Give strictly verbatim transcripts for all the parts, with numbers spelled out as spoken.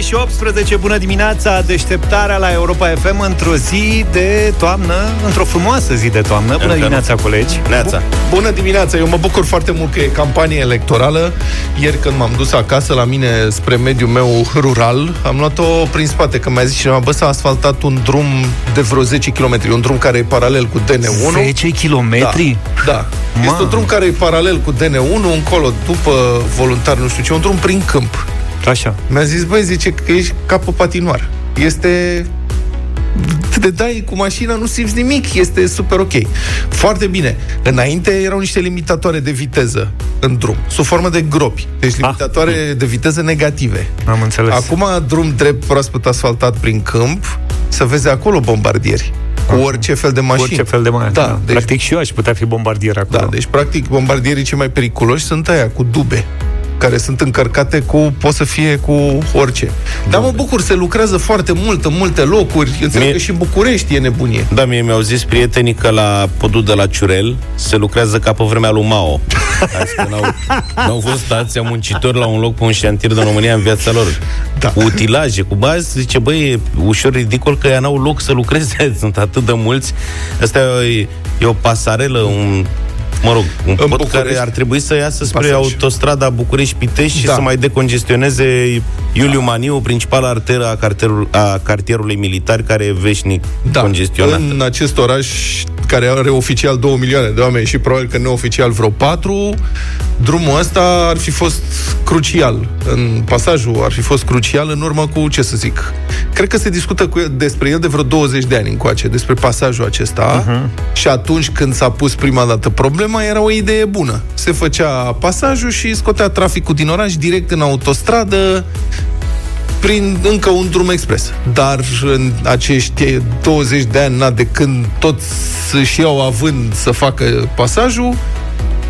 șapte și optsprezece, bună dimineața, deșteptarea la Europa F M într-o zi de toamnă, într-o frumoasă zi de toamnă. Bună Încă dimineața, nu. colegi. Neața. Bună dimineața, eu mă bucur foarte mult că e campanie electorală. Ieri când m-am dus acasă la mine spre mediul meu rural, am luat-o prin spate, că mi-a zis cineva, bă, s-a asfaltat un drum de vreo zece kilometri, un drum care e paralel cu D N unu. zece kilometri? Da, da. Este un drum care e paralel cu D N unu, încolo, după voluntari, nu știu ce, un drum prin câmp. Așa. Mi-a zis, băi, zice că ești ca pe patinoar. Este... te dai cu mașina, nu simți nimic, este super ok. Foarte bine. Înainte erau niște limitatoare de viteză în drum, sub formă de gropi. Deci limitatoare ah. de viteză negative. Am înțeles. Acum drum drept proaspăt asfaltat prin câmp, să vezi acolo bombardieri. Cu orice fel de mașini. Orice fel de mașini. Da, da. Deci, practic și eu aș putea fi bombardier acolo. Da, deci practic bombardierii cei mai periculoși sunt aia cu dube, care sunt încărcate cu, pot să fie cu orice. Dar mă bucur, se lucrează foarte mult în multe locuri. Înțeleg mie... că și în București e nebunie. Da, mie mi-au zis prietenii că la podul de la Ciurel se lucrează ca pe vremea lui Mao. N-au, n-au fost stația muncitori la un loc pe un șantier de România în viața lor. Da. Cu utilaje, cu bazi, zice, băi, e ușor ridicol că ea n-au loc să lucreze. Sunt atât de mulți. Asta e o, e o pasarelă, un... mă rog, un pod București, care ar trebui să iasă spre pasaj. Autostrada București-Pitești, da. Și să mai decongestioneze Iuliu Maniu, principala arteră a, cartierul, a cartierului Militari, care e veșnic da. congestionată. În acest oraș, care are oficial două milioane de oameni și probabil că neoficial vreo patru, drumul ăsta ar fi fost crucial. În pasajul ar fi fost crucial în urmă cu, ce să zic, cred că se discută cu el, despre el de vreo douăzeci de ani încoace, despre pasajul acesta. Uh-huh. Și atunci când s-a pus prima dată problema, era o idee bună. Se făcea pasajul și scotea traficul din oraș direct în autostradă prin încă un drum expres. Dar în acești douăzeci de ani na, de când toți își iau având să facă pasajul,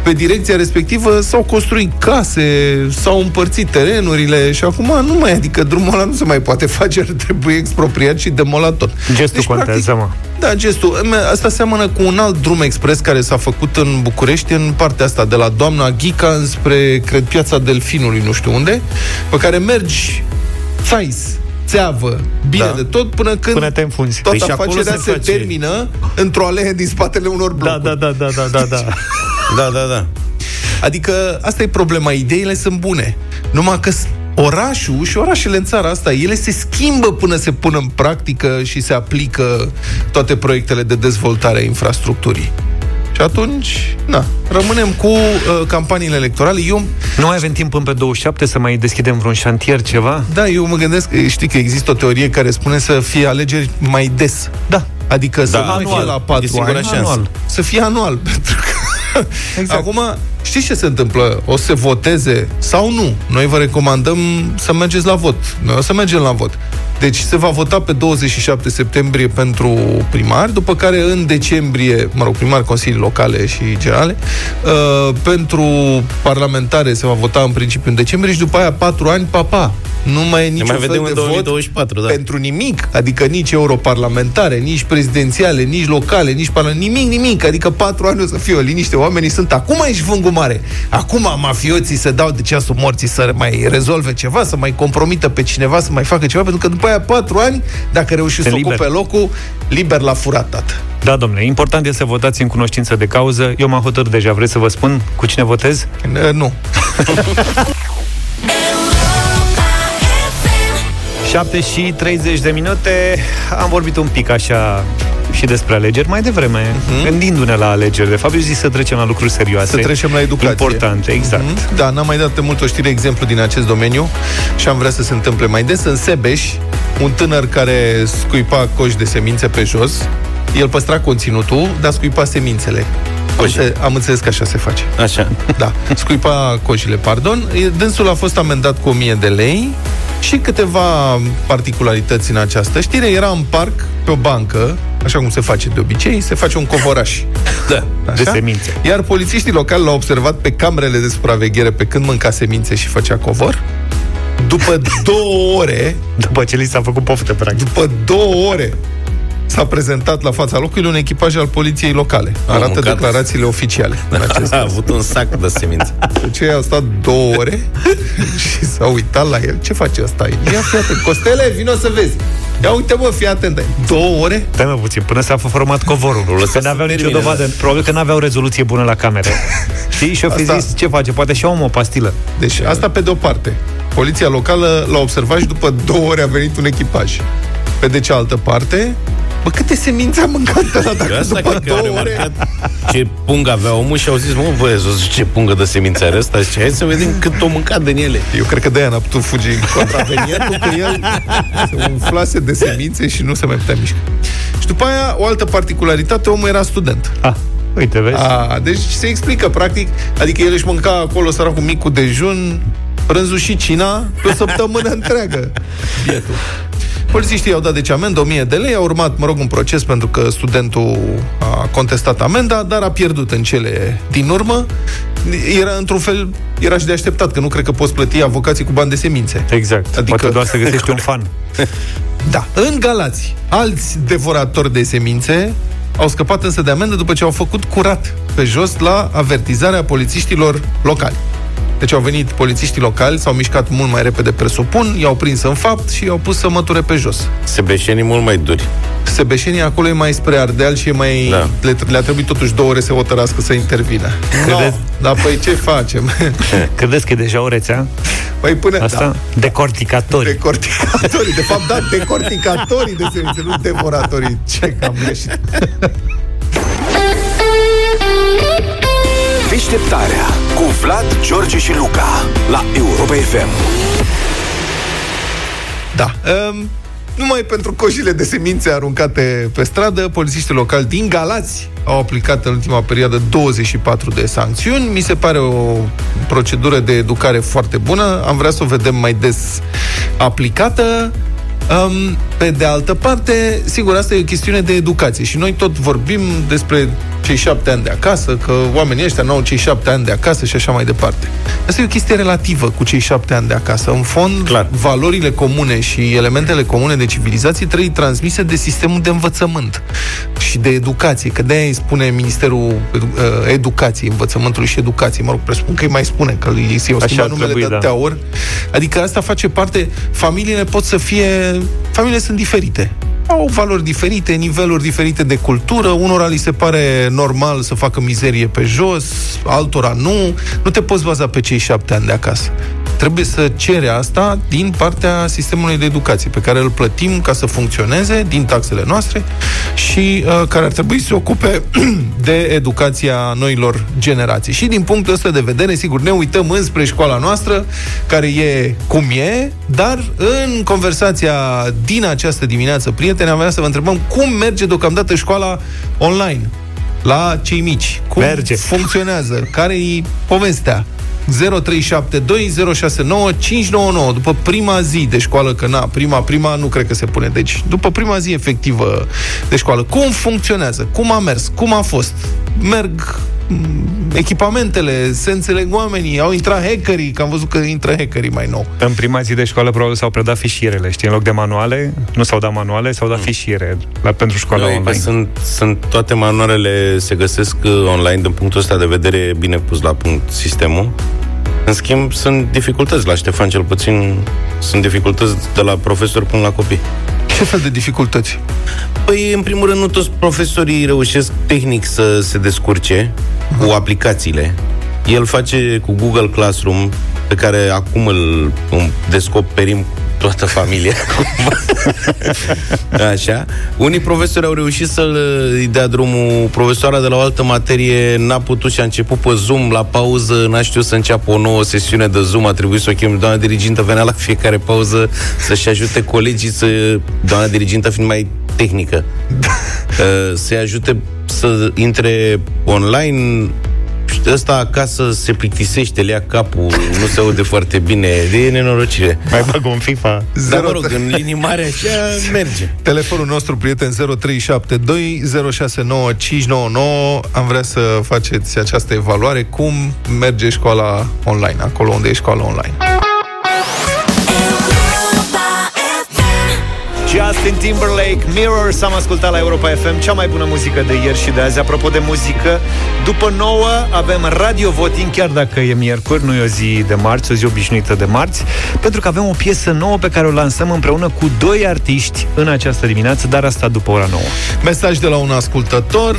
pe direcția respectivă s-au construit case, s-au împărțit terenurile și acum nu mai, adică drumul ăla nu se mai poate face, ar trebui expropriat și demolat tot. Gestul deci, contează, practic, mă. Da, gestul. Asta seamănă cu un alt drum expres care s-a făcut în București, în partea asta, de la doamna Ghica înspre, cred, piața Delfinului, nu știu unde, pe care mergi sais, țeavă, bine da. de tot, până când până te toată deci afacerea se, se termină într-o alee din spatele unor blocuri. Da, da, da, da, da, da. Da, da, da. Adică asta e problema, ideile sunt bune. Numai că orașul și orașele în țara asta, ele se schimbă până se pun în practică și se aplică toate proiectele de dezvoltare a infrastructurii. Și atunci, na, rămânem cu uh, campaniile electorale. Eu... Nu mai avem timp până pe douăzeci și șapte să mai deschidem vreun șantier, ceva? Da, eu mă gândesc, știi că există o teorie care spune să fie alegeri mai des. Da. Adică da, să anual, nu fie la patru ani, anual. Să fie anual, pentru că exact. Acum, știți ce se întâmplă? O să se voteze sau nu? Noi vă recomandăm să mergeți la vot. Noi o să mergem la vot. Deci se va vota pe douăzeci și șapte septembrie pentru primar, după care în decembrie, mă rog, primar, consilii locale și generale, uh, pentru parlamentare se va vota în principiu în decembrie și după aia patru ani, pa, pa. Nu mai e niciun mai fel de două mii douăzeci și patru, vot da. pentru nimic. Adică nici europarlamentare, nici prezidențiale, nici locale, nici parlamentare, nimic, nimic. Adică patru ani o să fie o liniște, oamenii sunt acum aici vângul mare. Acum mafioții se dau de ceasul morții să mai rezolve ceva, să mai compromită pe cineva, să mai facă ceva, pentru că după aia patru ani, dacă reușiți să ocupe locul, liber la furat, tată. Da, domnule, important e să votați în cunoștință de cauză. Eu m-am hotărât deja, vreți să vă spun cu cine votez? Nu. șapte și treizeci de minute. Am vorbit un pic așa și despre alegeri mai devreme, uh-huh. gândindu-ne la alegeri. De fapt, eu zic să trecem la lucruri serioase. Să trecem la educație. Importante, exact. Uh-huh. Da, n-am mai dat de mult o știre, exemplu, din acest domeniu și am vrea să se întâmple mai des. În Sebeș, un tânăr care scuipa coși de semințe pe jos, el păstra conținutul, dar scuipa semințele. Am înțeles că așa se face. Așa. Da. Scuipa coșile, pardon. Dânsul a fost amendat cu o mie de lei și câteva particularități în această știre. Era în parc, pe o bancă, așa cum se face de obicei, se face un covoraș. Da, așa? De semințe. Iar polițiștii locali l-au observat pe camerele de supraveghere pe când mânca semințe și făcea covor. După două ore... După ce li s-a făcut poftă, practic. După două ore... s-a prezentat la fața locului un echipaj al poliției locale. Arată declarațiile oficiale. A avut un sac de semințe. Deci ei au stat două ore și s-au uitat la el. Ce face ăsta? Ia fii atent. Costele, vino să vezi. Ia uite, mă, fii atent. Două ore? Da, mă, puțin. Până s-a format covorul. Că n-aveau nicio dovadă. Probabil că n-aveau rezoluție bună la camere. Știi? Și-o fi zis, ce face? Poate și-o om o pastilă. Deci asta pe de-o parte. Poliția locală l-a observat și după două ore a venit un echipaj. Pe de cealaltă parte, bă, câte semințe a mâncat ăla, dacă după două ore... Ce pungă avea omul și au zis, mă, băie, ce pungă de semințe are ăsta? Și hai să vedem cât o mâncat din ele. Eu cred că de-aia n-a putut fugi contravenientul, că el se umflase de semințe și nu se mai putea mișca. Și după aia, o altă particularitate, omul era student. Ah. Uite, vezi? A, deci se explică, practic, adică el își mânca acolo, săracul, micul dejun, prânzul și cina, pe o săptămână întreagă. Bietul. Polițiștii i-au dat deci amendă, o mie de lei, a urmat, mă rog, un proces pentru că studentul a contestat amenda, dar a pierdut în cele din urmă. Era într-un fel, era și de așteptat, că nu cred că poți plăti avocații cu bani de semințe. Exact, adică... poate doar să găsești un fan. Da, în Galați, alți devoratori de semințe au scăpat însă de amendă după ce au făcut curat pe jos la avertizarea polițiștilor locali. Deci au venit polițiștii locali, s-au mișcat mult mai repede, presupun, i-au prins în fapt și i-au pus să măture pe jos. Sebeșenii mult mai duri. Sebeșenii acolo e mai spre Ardeal și e mai... Da. Le, le-a trebuit totuși două ore să hotărască să intervină. Credeți? No, dar păi ce facem? Credeți că e deja o rețea? Păi până... Asta? Da. Decorticatorii. Decorticatorii. De fapt, da, decorticatorii de semințe, nu devoratorii. Ce cam greșit. Deșteptarea cu Vlad, George și Luca la Europa F M. Da, um, numai pentru coșile de semințe aruncate pe stradă, polițiștii locali din Galați au aplicat în ultima perioadă douăzeci și patru de sancțiuni. Mi se pare o procedură de educare foarte bună. Am vrea să o vedem mai des aplicată. Um, pe de altă parte, sigur, asta e o chestiune de educație și noi tot vorbim despre cei șapte ani de acasă, că oamenii ăștia n-au cei șapte ani de acasă și așa mai departe. Asta e o chestie relativă cu cei șapte ani de acasă. În fond, clar, valorile comune și elementele comune de civilizație trebuie transmise de sistemul de învățământ și de educație, că de-aia îi spune Ministerul Educației, Învățământului și Educației, mă rog, presupun că îi mai spune, că îi se schimba numele de atâtea ori. Adică asta face parte, familiile pot să fie... Familiile sunt diferite. Au valori diferite, niveluri diferite de cultură. Unora li se pare normal să facă mizerie pe jos, altora nu. Nu te poți baza pe cei șapte ani de acasă. Trebuie să cere asta din partea sistemului de educație, pe care îl plătim ca să funcționeze din taxele noastre și uh, care ar trebui să se ocupe de educația noilor generații. Și din punctul ăsta de vedere, sigur, ne uităm înspre școala noastră, care e cum e, dar în conversația din această dimineață, prieteni, am vrea să vă întrebăm cum merge deocamdată școala online la cei mici. Cum merge? Funcționează? Care-i povestea? zero trei șapte doi zero șase nouă cinci nouă nouă. După prima zi de școală, că na, prima, prima nu cred că se pune. Deci, după prima zi efectivă de școală, cum funcționează? Cum a mers? Cum a fost? Merg echipamentele? Se înțeleg oamenii? Au intrat hackerii? Că am văzut că intră hackerii mai nou. În prima zi de școală probabil s-au predat fișierele, știi? În loc de manuale, nu s-au dat manuale, s-au dat mm. fișiere la, pentru școala no, online. Sunt, sunt toate manualele, se găsesc online, din punctul ăsta de vedere e bine pus la punct sistemul. În schimb, sunt dificultăți la Ștefan, cel puțin sunt dificultăți de la profesori până la copii. Ce fel de dificultăți? Păi, în primul rând, nu toți profesorii reușesc tehnic să se descurce cu aplicațiile. El face cu Google Classroom, pe care acum îl descoperim toată familia. Așa. Unii profesori au reușit să-i dea drumul. Profesoara de la o altă materie n-a putut și a început pe Zoom la pauză, n-a știut să înceapă o nouă sesiune de Zoom, a trebuit să o chem. Doamna dirigintă venea la fiecare pauză să-și ajute colegii să... Doamna dirigintă fiind mai tehnică. Să-i ajute să intre online... Ăsta acasă se plictisește, le ia capul, nu se aude foarte bine, e nenorocire. Mai bag un FIFA. Dar mă rog, în linii mari așa merge. Telefonul nostru, prieten, zero trei șapte doi zero șase nouă cinci nouă nouă. Am vrea să faceți această evaluare. Cum merge școala online, acolo unde e școala online. Justin Timberlake, Mirrors, am ascultat la Europa F M, cea mai bună muzică de ieri și de azi. Apropo de muzică, după nouă avem Radio Voting, chiar dacă e miercuri, nu e o zi de marți, o zi obișnuită de marți, pentru că avem o piesă nouă pe care o lansăm împreună cu doi artiști în această dimineață, dar asta după ora nouă. Mesaj de la un ascultător,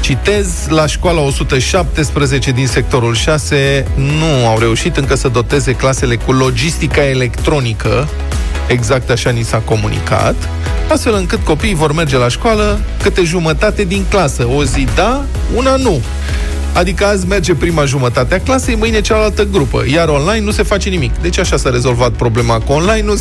citez, la școala o sută șaptesprezece din sectorul șase nu au reușit încă să doteze clasele cu logistica electronică. Exact așa ni s-a comunicat, astfel încât copiii vor merge la școală câte jumătate din clasă. O zi da, una nu. Adică azi merge prima jumătate a clasei, mâine cealaltă grupă. Iar online nu se face nimic. Deci așa s-a rezolvat problema cu online. Nu...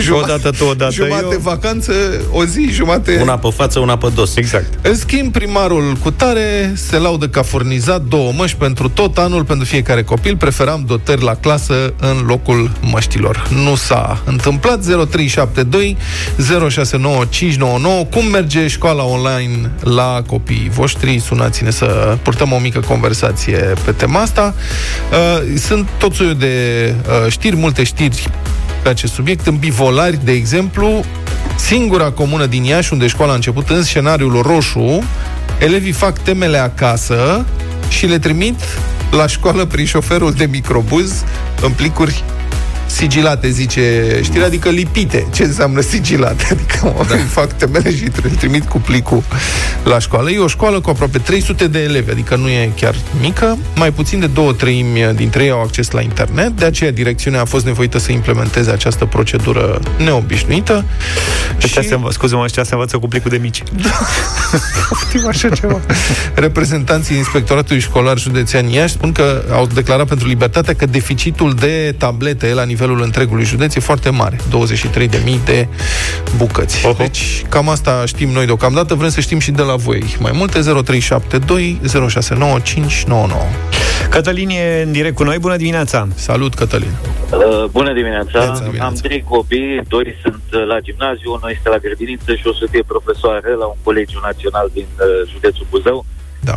jumate, odată tu, odată jumate eu. Vacanță, o zi, jumate... Una pe față, una pe dos. Exact. În schimb, primarul Cutare se laudă că a furnizat două măști pentru tot anul, pentru fiecare copil. Preferam dotări la clasă în locul măștilor. Nu s-a întâmplat. zero trei șapte doi zero șase nouă cinci nouă nouă. Cum merge școala online la copiii voștri? Sunați-ne să purtăm o mică conversație pe tema asta. Sunt tot soiul de știri, multe știri pe acest subiect. În Bivolari, de exemplu, singura comună din Iași unde școala a început în scenariul roșu, elevii fac temele acasă și le trimit la școală prin șoferul de microbuz în plicuri sigilate, zice știrea, adică lipite. Ce înseamnă sigilate? Adică da. fac temele și le trimit cu plicul la școală. E o școală cu aproape trei sute de elevi, adică nu e chiar mică. Mai puțin de două treimi dintre ei au acces la internet, de aceea direcțiunea a fost nevoită să implementeze această procedură neobișnuită. Așa și... se învă... Scuze-mă, așa se învață cu plicul de mici. Da. Așa ceva. Reprezentanții Inspectoratului Școlar Județean Iași spun că au declarat pentru Libertatea că deficitul de tablete la nivel nivelul întregului județ e foarte mare, douăzeci și trei de mii de bucăți. Oho. Deci cam asta știm noi deocamdată, vrem să știm și de la voi mai multe. Zero trei șapte doi zero șase nouă cinci nouă nouă. Cătălin e în direct cu noi, bună dimineața. Salut, Cătălin. uh, Bună dimineața. Bună dimineața. Am trei copii, doi sunt la gimnaziu, unul este la grădiniță și o să fie profesoară la un colegiu național din uh, județul Buzău. Da.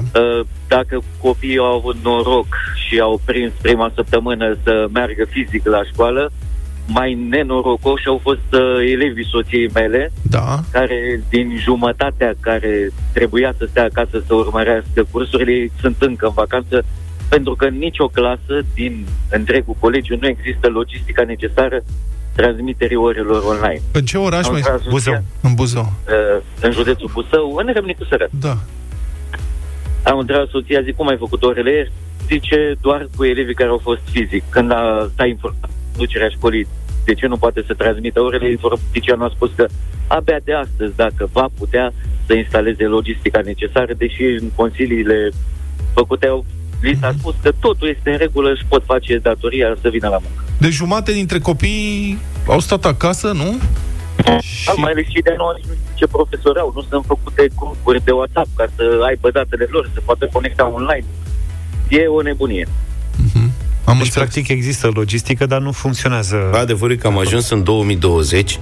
Dacă copiii au avut noroc și au prins prima săptămână să meargă fizic la școală, mai nenorocoși au fost elevii soției mele, da. care din jumătatea care trebuia să stea acasă să urmărească cursurile, sunt încă în vacanță, pentru că nicio clasă din întregul colegiu nu există logistica necesară transmiterii orelor online. În ce oraș mai sunt? Buzău. În Buzău. În județul Buzău, în Râmnicu Sărăt. Da. Am întrebat soția, zic, cum ai făcut orele ieri? Zice, doar cu elevii care au fost fizic. Când a, s-a informat conducerea școlii de ce nu poate să transmită orele, informaticianul a spus că abia de astăzi, dacă va putea, să instaleze logistica necesară, deși în consiliile făcute au, li s-a spus că totul este în regulă și pot face datoria să vină la muncă. Deci jumate dintre copii au stat acasă, nu? Și... Am mai ales și de nouă, nu știu ce profesori au. Nu sunt făcute grupuri de WhatsApp ca să aibă datele lor, să poată conecta online. E o nebunie. Uh-huh. Am deci, practic, există logistică, dar nu funcționează. Adevărul e că am ajuns în două mii douăzeci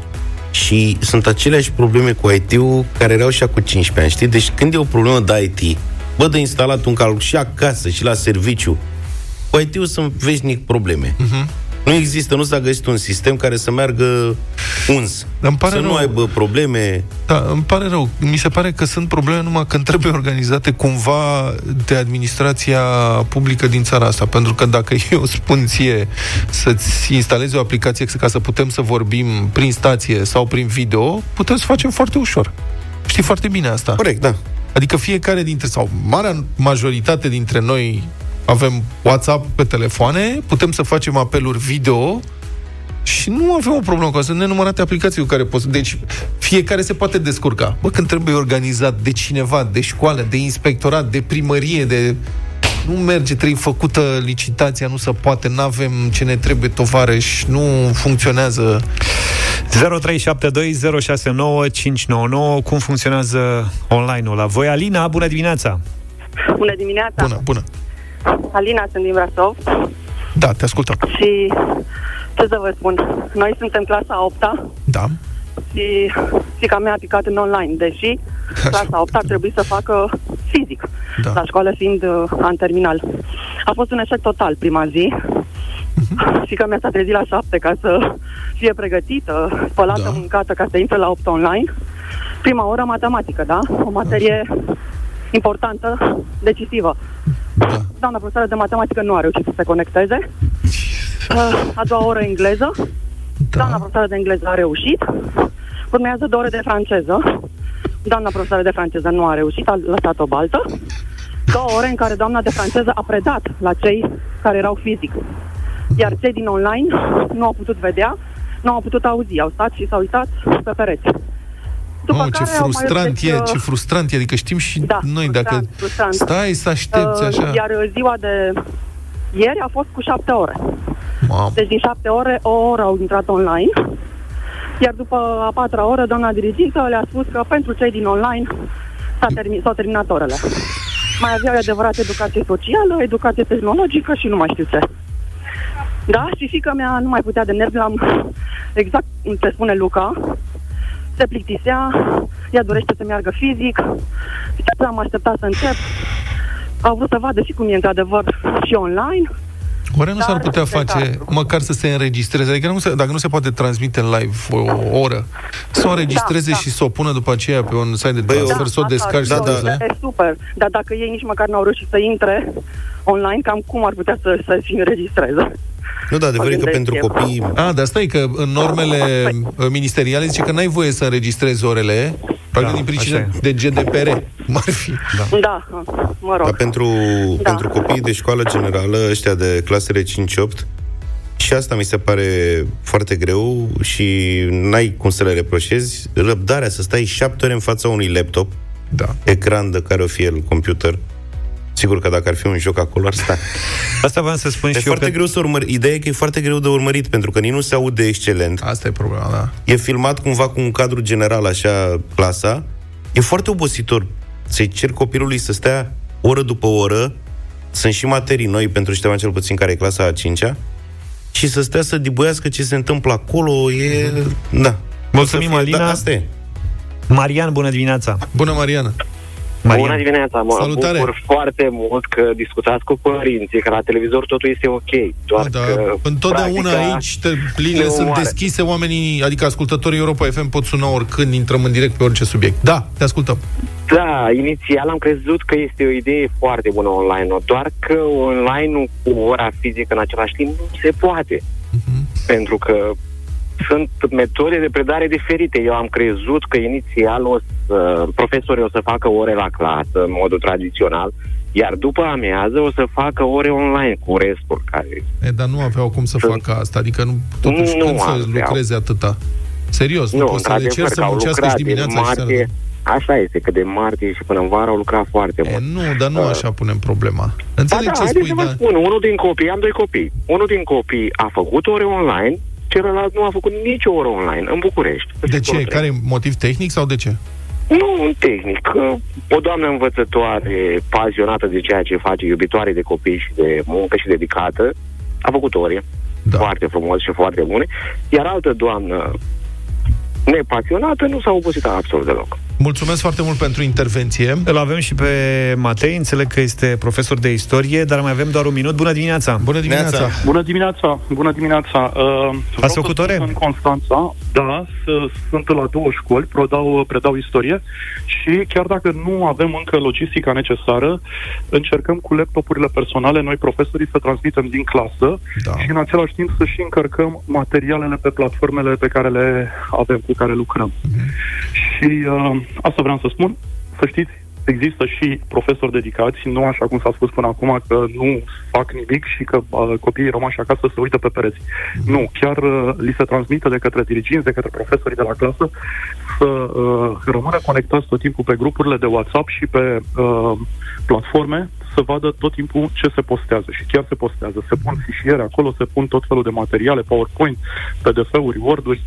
și sunt aceleași probleme cu I T-ul care erau și acum cincisprezece ani, știi? Deci când e o problemă de I T, bă, de instalat un calcul și acasă și la serviciu, cu I T-ul sunt veșnic probleme. Uh-huh. Nu există, nu s-a găsit un sistem care să meargă uns, să rău. Nu aibă probleme. Da, îmi pare rău. Mi se pare că sunt probleme numai când trebuie organizate cumva de administrația publică din țara asta. Pentru că dacă eu spun ție să-ți instalezi o aplicație ca să putem să vorbim prin stație sau prin video, putem să facem foarte ușor. Știi foarte bine asta. Corect, da. Adică fiecare dintre, sau marea majoritate dintre noi, avem WhatsApp pe telefoane, putem să facem apeluri video și nu avem o problemă cu asta. Sunt nenumărate aplicații cu care poți... Deci fiecare se poate descurca. Bă, când trebuie organizat de cineva, de școală, de inspectorat, de primărie, de... Nu merge, trebuie făcută licitația, nu se poate, n-avem ce ne trebuie, tovarăș, nu funcționează. zero trei șapte doi zero șase nouă cinci nouă nouă. Cum funcționează online-ul la voi? Alina, bună dimineața! Bună dimineața! Bună, bună! Alina, sunt din Brașov. Da, te ascultăm. Și ce să vă spun, noi suntem clasa a opta. Da. Și fiica mea a picat în online, deși clasa a opta ar trebui să facă fizic, da. La școală fiind uh, an terminal. A fost un eșec total prima zi. Fiica mea s-a trezit la șapte ca să fie pregătită, spălată, da, mâncată, ca să intre la opt online. Prima oră matematică, da? O materie așa importantă, decisivă. Da. Doamna profesoară de matematică nu a reușit să se conecteze. A doua oră engleză. Da. Doamna profesoară de engleză a reușit. Urmează două ore de franceză. Doamna profesoară de franceză nu a reușit, a lăsat o baltă. Două ore în care doamna de franceză a predat la cei care erau fizic. Iar cei din online nu au putut vedea, nu au putut auzi, au stat și s-au uitat pe pereți. După oh, ce care frustrant e, că... ce frustrant e, adică știm și da, noi frustrant, dacă frustrant. stai să aștepți așa. Uh, iar ziua de ieri a fost cu șapte ore. Wow. Deci din șapte ore, o oră au intrat online. Iar după a patra oră, doamna dirigintă le-a spus că pentru cei din online s-a termin, s-au terminat orele. Mai aveau adevărat educație socială, educație tehnologică și nu mai știu ce. Da? Și fiica-mea nu mai putea de nervi, l-am... exact cum te spune Luca, se plictisea, ea dorește să meargă fizic, am așteptat să încep, au vrut să vadă și cum e într-adevăr și online. Oare nu s-ar putea face, teatru. măcar să se înregistreze, adică nu se, dacă nu se poate transmite live o, o oră, să o înregistreze da, da. și să o pună după aceea pe un site de transfer, da, să o descarci. Da, da, da, da. E super, dar dacă ei nici măcar n-au reușit să intre online, cam cum ar putea să, să se înregistreze? Nu, da, adevărul că pentru copii... A, dar stai că în normele ministeriale zice că n-ai voie să înregistrezi orele, practic da, din pricină de G D P R. Ar fi. Da. da, mă rog. Dar pentru, da. pentru copiii de școală generală, ăștia de clasele cinci opt, și asta mi se pare foarte greu și n-ai cum să le reproșezi. Răbdarea să stai șapte ore în fața unui laptop, da. ecran de care o fie el, computer... Sigur că dacă ar fi un joc acolo, ar sta. Asta voiam să spun e și foarte eu că... greu să urmări. Ideea e că e foarte greu de urmărit, pentru că nici nu se aude excelent. Asta e problema, da. E filmat cumva cu un cadru general, așa, clasa. E foarte obositor să-i cer copilului să stea oră după oră. Sunt și materii noi, pentru știam cel puțin, care e clasa a cincea. Și să stea să dibuiască ce se întâmplă acolo. E... Da. Mulțumim, Alina. Da, asta e. Marian, bună dimineața. Bună, Mariana. Marian. Bună dimineața, mă Salutare. bucur foarte mult că discutați cu părinții, că la televizor totul este ok. Doar da, că întotdeauna aici linile sunt oare. deschise, oamenii, adică ascultătorii Europa F M pot suna oricând, intrăm în direct pe orice subiect. Da, te ascultăm. Da, inițial am crezut că este o idee foarte bună online-ul, doar că online-ul cu ora fizică în același timp nu se poate. Uh-huh. Pentru că sunt metode de predare diferite. Eu am crezut că inițial o să, profesorii o să facă ore la clasă, în modul tradițional, iar după amiază o să facă ore online cu restul care... E, dar nu aveau cum să sunt... facă asta, adică nu, totuși nu când aveau. să lucreze atâta. Serios, nu, nu poți să le cer să muncească și dimineața și seara. Așa este, că de martie și până în vară au lucrat foarte mult. E, nu, dar nu uh, așa punem problema. Înțeleg da, ce spui, da. Să vă spun, unul din copii, am doi copii, unul din copii a făcut ore online, celălalt nu a făcut nicio oră online, în București. De ce? Care e motiv tehnic sau de ce? Nu, tehnic. O doamnă învățătoare, pasionată de ceea ce face, iubitoare de copii și de muncă și dedicată, a făcut ore da. foarte frumoase și foarte bune, iar altă doamnă nepasionată nu s-a obosit absolut deloc. Mulțumesc foarte mult pentru intervenție. Îl avem și pe Matei, înțeleg că este profesor de istorie, dar mai avem doar un minut. Bună dimineața! Bună dimineața! Bună dimineața! Bună dimineața! Uh, Ați făcut ore? În Constanța, da, sunt la două școli, predau, predau istorie și chiar dacă nu avem încă logistica necesară, încercăm cu laptopurile personale, noi profesorii, să transmitem din clasă da. și în același timp să și încărcăm materialele pe platformele pe care le avem, cu care lucrăm. Mm-hmm. Și... Uh, Asta vreau să spun, să știți, există și profesori dedicați, nu așa cum s-a spus până acum, că nu fac nimic și că uh, copiii rămași acasă se uită pe pereți. Nu, chiar uh, li se transmite de către diriginți, de către profesorii de la clasă, să uh, rămână conectați tot timpul pe grupurile de WhatsApp și pe uh, platforme, să vadă tot timpul ce se postează și chiar se postează. Se pun fișiere acolo, se pun tot felul de materiale, PowerPoint, P D F-uri, Word-uri.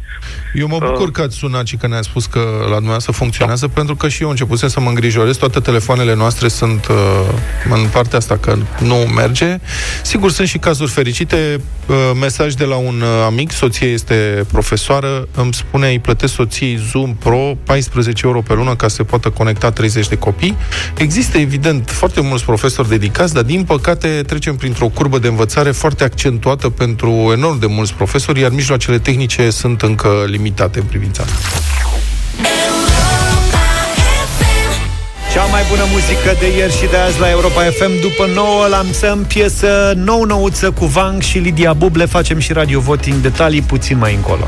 Eu mă bucur uh, că ați sunat și că ne-ați spus că la dumneavoastră funcționează, da. pentru că și eu începusem să mă îngrijorez. Toate telefoanele noastre sunt uh, în partea asta că nu merge. Sigur, sunt și cazuri fericite. Uh, mesaj de la un amic, soție este profesoară, îmi spune, îi plătesc soției Zoom Pro paisprezece euro pe lună ca să se poată conecta treizeci de copii. Există, evident, foarte mulți profesori profesori dedicați, dar din păcate trecem printr-o curbă de învățare foarte accentuată pentru enorm de mulți profesori, iar mijloacele tehnice sunt încă limitate în privința asta. Cea mai bună muzică de ieri și de azi la Europa F M. După nouă lansăm piesă nou-nouță cu Vank și Lidia Buble. Facem și radio voting, detalii puțin mai încolo.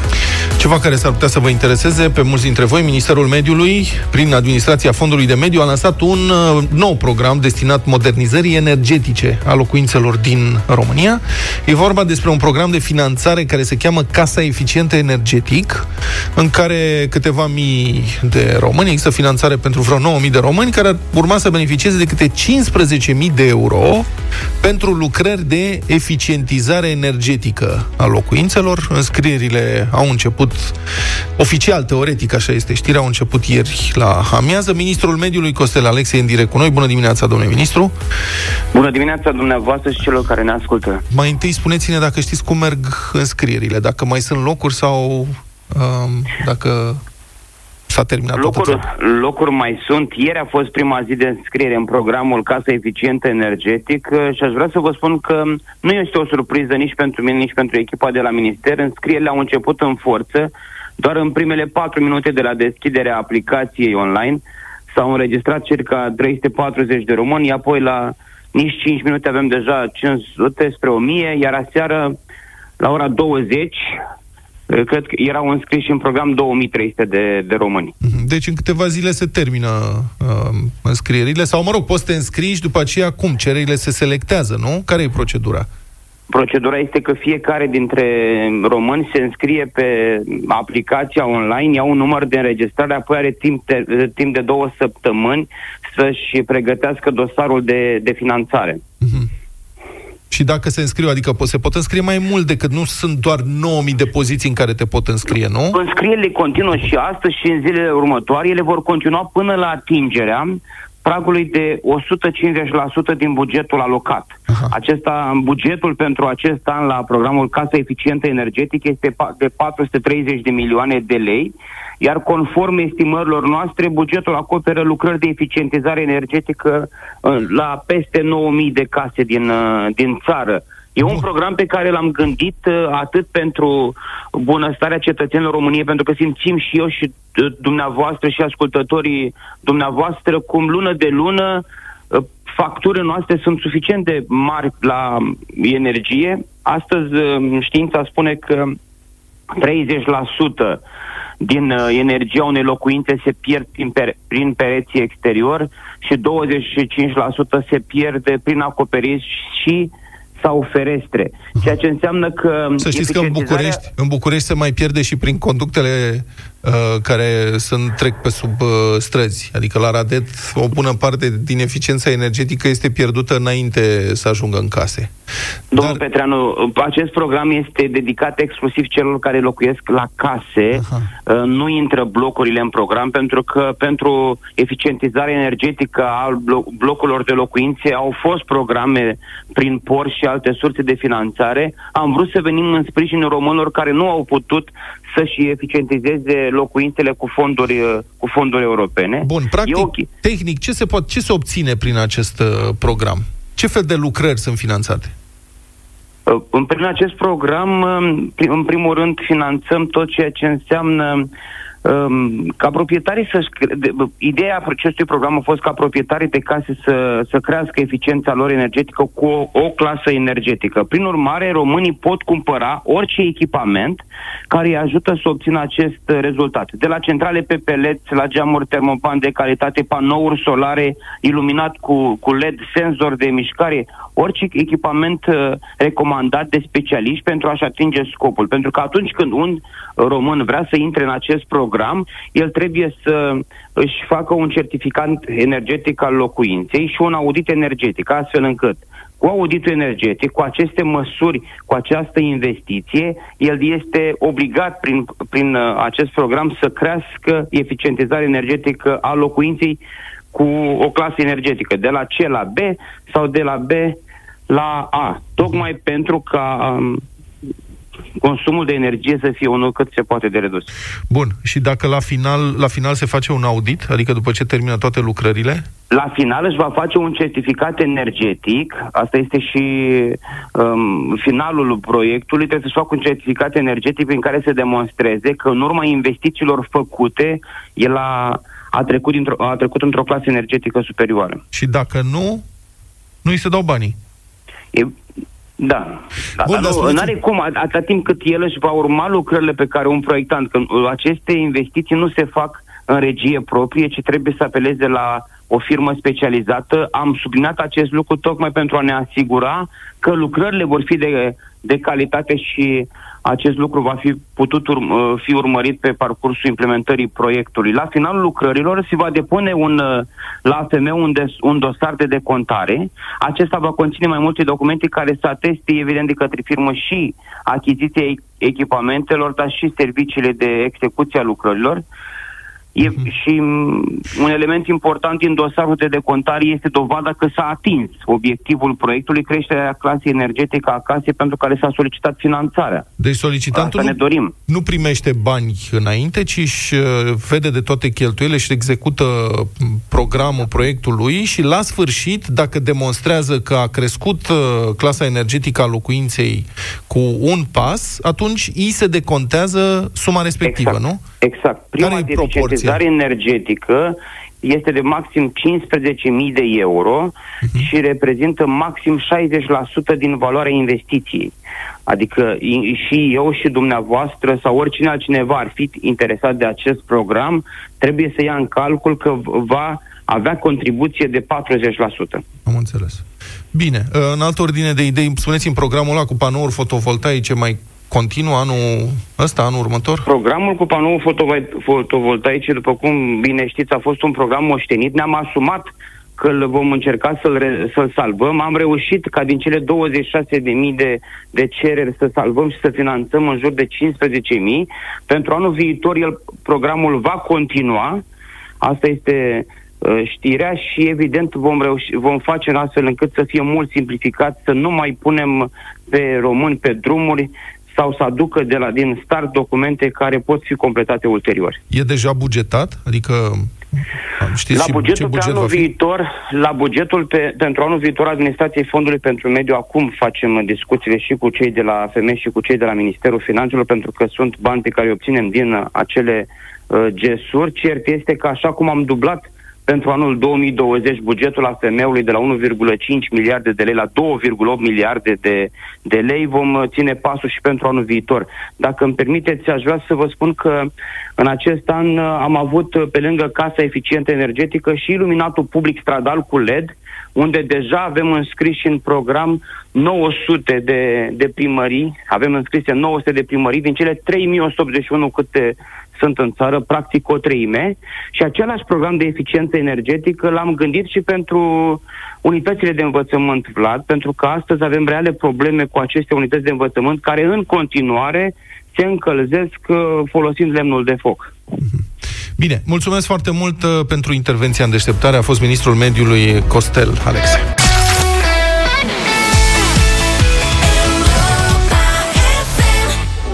Ceva care s-ar putea să vă intereseze pe mulți dintre voi, Ministerul Mediului, prin administrația Fondului de Mediu, a lansat un uh, nou program destinat modernizării energetice a locuințelor din România. E vorba despre un program de finanțare care se cheamă Casa Eficientă Energetic, în care câteva mii de români, există finanțare pentru vreo nouă mii de români, care ar urma să beneficieze de câte cincisprezece mii de euro pentru lucrări de eficientizare energetică a locuințelor. Înscrierile au început oficial, teoretic, așa este știrea, au început ieri la amiază. Ministrul Mediului Costel Alexei în direct cu noi. Bună dimineața, domnule ministru! Bună dimineața dumneavoastră și celor care ne ascultă! Mai întâi spuneți-ne dacă știți cum merg înscrierile, dacă mai sunt locuri sau um, dacă... S-a terminat locuri, locuri mai sunt. Ieri a fost prima zi de înscriere în programul Casa Eficientă Energetic și aș vrea să vă spun că nu este o surpriză nici pentru mine, nici pentru echipa de la minister. Înscrierile au început în forță. Doar în primele patru minute de la deschiderea aplicației online s-au înregistrat circa trei sute patruzeci de români, apoi la nici cinci minute avem deja cinci sute spre o mie, iar aseară la ora douăzeci cred că erau înscriși în program două mii trei sute de, de români. Deci în câteva zile se termină uh, înscrierile, sau mă rog, poți să te înscrii și după aceea cum? Cererile se selectează, nu? Care e procedura? Procedura este că fiecare dintre români se înscrie pe aplicația online, ia un număr de înregistrare, apoi are timp de, timp de două săptămâni să-și pregătească dosarul de, de finanțare. Uh-huh. Și dacă se înscriu, adică se pot înscrie mai mult decât, nu sunt doar nouă mii de poziții în care te pot înscrie, nu? Înscrierile continuă și astăzi și în zilele următoare. Ele vor continua până la atingerea pragului de o sută cincizeci la sută din bugetul alocat. Aha. Acesta, bugetul pentru acest an la programul Casa Eficientă Energetic este de patru sute treizeci de milioane de lei, iar conform estimărilor noastre, bugetul acoperă lucrări de eficientizare energetică la peste nouă mii de case din, din țară. E un program pe care l-am gândit atât pentru bunăstarea cetățenilor României, pentru că simțim și eu și dumneavoastră și ascultătorii dumneavoastră cum lună de lună facturile noastre sunt suficient de mari la energie. Astăzi știința spune că treizeci la sută din energia unei locuințe se pierd prin, per- prin pereții exterior și douăzeci și cinci la sută se pierde prin acoperiș și sau ferestre, ceea ce înseamnă că... Să știți că în București, în București se mai pierde și prin conductele uh, care sunt, trec pe sub uh, străzi, adică la Radet o bună parte din eficiența energetică este pierdută înainte să ajungă în case. Domnul Dar... Petreanu, acest program este dedicat exclusiv celor care locuiesc la case, uh, nu intră blocurile în program, pentru că pentru eficientizarea energetică a blo- blocurilor de locuințe au fost programe prin Por și alte surse de finanțare. Am vrut să venim în sprijinul românilor care nu au putut să-și eficientizeze locuințele cu fonduri, cu fonduri europene. Bun, practic, okay. tehnic, ce se poate, ce se obține prin acest uh, program? Ce fel de lucrări sunt finanțate? Uh, prin acest program, uh, în primul rând, finanțăm tot ceea ce înseamnă ca proprietarii să-și... Ideea acestui program a fost ca proprietarii de case să, să crească eficiența lor energetică cu o, o clasă energetică. Prin urmare, românii pot cumpăra orice echipament care îi ajută să obțină acest rezultat. De la centrale pe peleți, la geamuri termopan de calitate, panouri solare iluminat cu, cu L E D, senzor de mișcare, orice echipament recomandat de specialiști pentru a-și atinge scopul. Pentru că atunci când un român vrea să intre în acest program, Program, el trebuie să își facă un certificat energetic al locuinței și un audit energetic, astfel încât cu auditul energetic, cu aceste măsuri, cu această investiție, el este obligat prin, prin acest program să crească eficientizarea energetică a locuinței cu o clasă energetică, de la C la B sau de la B la A, tocmai pentru ca... consumul de energie să fie unul cât se poate de redus. Bun. Și dacă la final, la final se face un audit, adică după ce termină toate lucrările? La final își va face un certificat energetic. Asta este și um, finalul proiectului. Trebuie să-și facă un certificat energetic prin care se demonstreze că în urma investițiilor făcute el a, a, trecut, într-o, a trecut într-o clasă energetică superioară. Și dacă nu, nu îi se dau banii. E... Da, da, bun, dar nu are cum, atâta timp cât el își va urma lucrările pe care un proiectant, că aceste investiții nu se fac în regie proprie, ci trebuie să apeleze la o firmă specializată. Am subliniat acest lucru tocmai pentru a ne asigura că lucrările vor fi de, de calitate și acest lucru va fi putut urm- fi urmărit pe parcursul implementării proiectului. La finalul lucrărilor se va depune un, la A F M un, des, un dosar de decontare. Acesta va conține mai multe documente care să ateste, evident, de către firmă și achiziția echipamentelor, dar și serviciile de execuție a lucrărilor. E, și un element important în dosarul de decontare este dovada că s-a atins obiectivul proiectului, creșterea clasei energetică a casei pentru care s-a solicitat finanțarea. Deci solicitantul Asta ne dorim. Nu, nu primește bani înainte, ci își vede de toate cheltuielile și execută programul proiectului și la sfârșit, dacă demonstrează că a crescut clasa energetică a locuinței cu un pas, atunci îi se decontează suma respectivă, exact, nu? Exact. Prima deficiență energetică este de maxim cincisprezece mii de euro uh-huh. și reprezintă maxim șaizeci la sută din valoarea investiției. Adică și eu și dumneavoastră sau oricine altcineva ar fi interesat de acest program, trebuie să ia în calcul că va avea contribuție de patruzeci la sută. Am înțeles. Bine, în altă ordine de idei, spuneți-mi programul ăla cu panouri fotovoltaice mai continuă anul ăsta, anul următor? Programul cu panouri fotovoltaice, după cum bine știți, a fost un program moștenit. Ne-am asumat că vom încerca să-l, re- să-l salvăm. Am reușit ca din cele douăzeci și șase de mii de, de cereri să salvăm și să finanțăm în jur de cincisprezece mii. Pentru anul viitor, el, programul va continua. Asta este știrea și evident vom, reuși, vom face în astfel încât să fie mult simplificat, să nu mai punem pe români pe drumuri sau să aducă de la, din start documente care pot fi completate ulterior. E deja bugetat? Adică știți la bugetul buget pe anul viitor, la bugetul pe, pentru anul viitor administrației Fondului pentru Mediu, acum facem discuțiile și cu cei de la A F M și cu cei de la Ministerul Finanțelor, pentru că sunt bani pe care îi obținem din acele uh, gesuri. Cert este că așa cum am dublat pentru anul două mii douăzeci bugetul A F M-ului de la unu virgulă cinci miliarde de lei la două virgulă opt miliarde de lei, vom ține pasul și pentru anul viitor. Dacă îmi permiteți, aș vrea să vă spun că în acest an am avut pe lângă Casa Eficientă Energetică și iluminatul public stradal cu L E D, unde deja avem înscriși în program nouă sute de, de primării, avem înscrise nouă sute de primării din cele trei mii o sută optzeci și unu câte sunt în țară, practic o treime, și același program de eficiență energetică l-am gândit și pentru unitățile de învățământ, Vlad, pentru că astăzi avem reale probleme cu aceste unități de învățământ care în continuare se încălzesc folosind lemnul de foc. Bine, mulțumesc foarte mult pentru intervenția în deșteptare. A fost ministrul mediului Costel Alexe.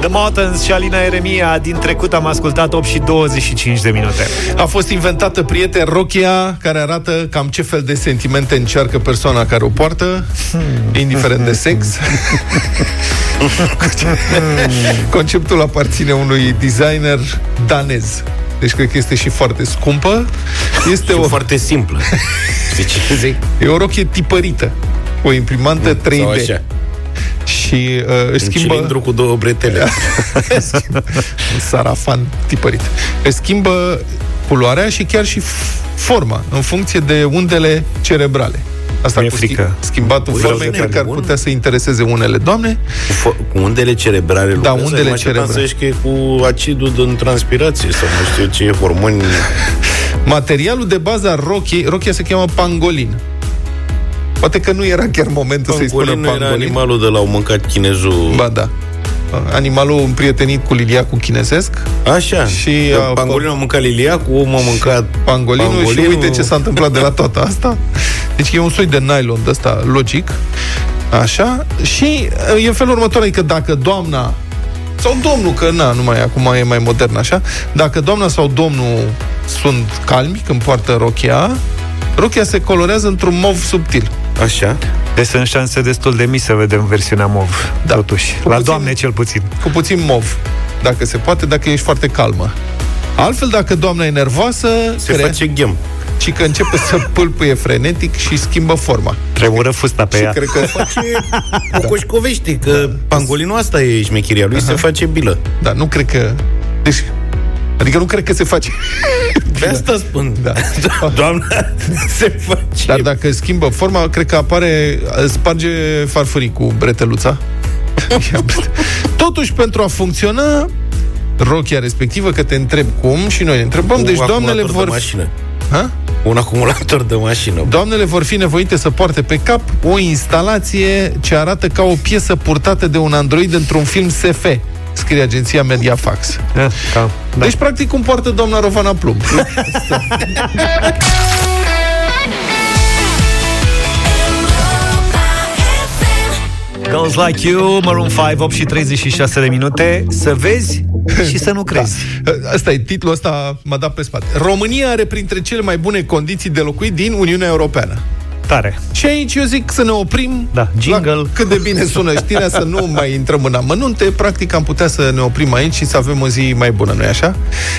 The Mountains și Alina Eremia. Din trecut am ascultat opt și douăzeci și cinci de minute. A fost inventată, prieten, rochia care arată cam ce fel de sentimente încearcă persoana care o poartă, indiferent de sex. Conceptul aparține unui designer danez. Deci cred că este și foarte scumpă. Este și o... foarte simplă. Zici. E o rochie tipărită, o imprimantă trei D. Și uh, își în schimbă... cilindru cu două bretele. Un sarafan tipărit. Își schimbă culoarea și chiar și forma, în funcție de undele cerebrale. Asta mi-e cu frică. Schimbatul formei care ar putea să intereseze unele doamne. Cu, fo- cu undele cerebrale. Da, undele cerebrale. Să zici că e cu acidul din transpirație sau nu știu ce e, hormoni. Materialul de bază a rochiei, rochia se cheamă pangolin. Poate că nu era chiar momentul pangolin să-i spună pangolin. Era animalul de la au mâncat chinezul. Ba da. Animalul împrietenit cu liliacul chinezesc. Așa. Și pangolinul a mâncat liliacul, omul a mâncat pangolinul, pangolinul și uite ce s-a întâmplat de la toată asta. Deci e un soi de nylon de ăsta, logic. Așa. Și e în felul următor, adică dacă doamna sau domnul, că na, nu mai, acum e mai modern așa, dacă doamna sau domnul sunt calmi când poartă rochia, rochia se colorează într-un mov subtil. Așa. Deci sunt șanse destul de mici să vedem versiunea mov, da, totuși. Cu la puțin, doamne cel puțin. Cu puțin mov, dacă se poate, dacă ești foarte calmă. Altfel, dacă doamna e nervoasă, se crea, face ghem. Și că începe să pâlpâie frenetic și schimbă forma. Tremură fusta pe și ea. Și cred că face Bocoșcovește, că pangolinul asta e șmecheria lui, uh-huh. se face bilă. Da, nu cred că... Deci... Adică nu cred că se face. De asta spun. Da. Doamna, se face. Dar dacă schimbă forma, cred că apare, sparge farfurii cu breteluța. Totuși, pentru a funcționa rochia respectivă, că te întreb cum și noi ne întrebăm, cu deci doamnele vor... De ha? Un acumulator de mașină. Doamnele vor fi nevoite să poarte pe cap o instalație ce arată ca o piesă purtată de un Android într-un film S F, scrie agenția Mediafax. Da, da. Deci, practic, cum poartă doamna Rovana Plumb. Goes Like You, Maroon cinci, opt și treizeci și șase de minute. Să vezi și să nu crezi. Da. Asta e titlul, ăsta m-a dat pe spate. România are printre cele mai bune condiții de locuit din Uniunea Europeană. Tare. Și aici eu zic să ne oprim, da, jingle. Cât de bine sună știrea, să nu mai intrăm în amănunte. Practic am putea să ne oprim aici și să avem o zi mai bună, nu-i așa?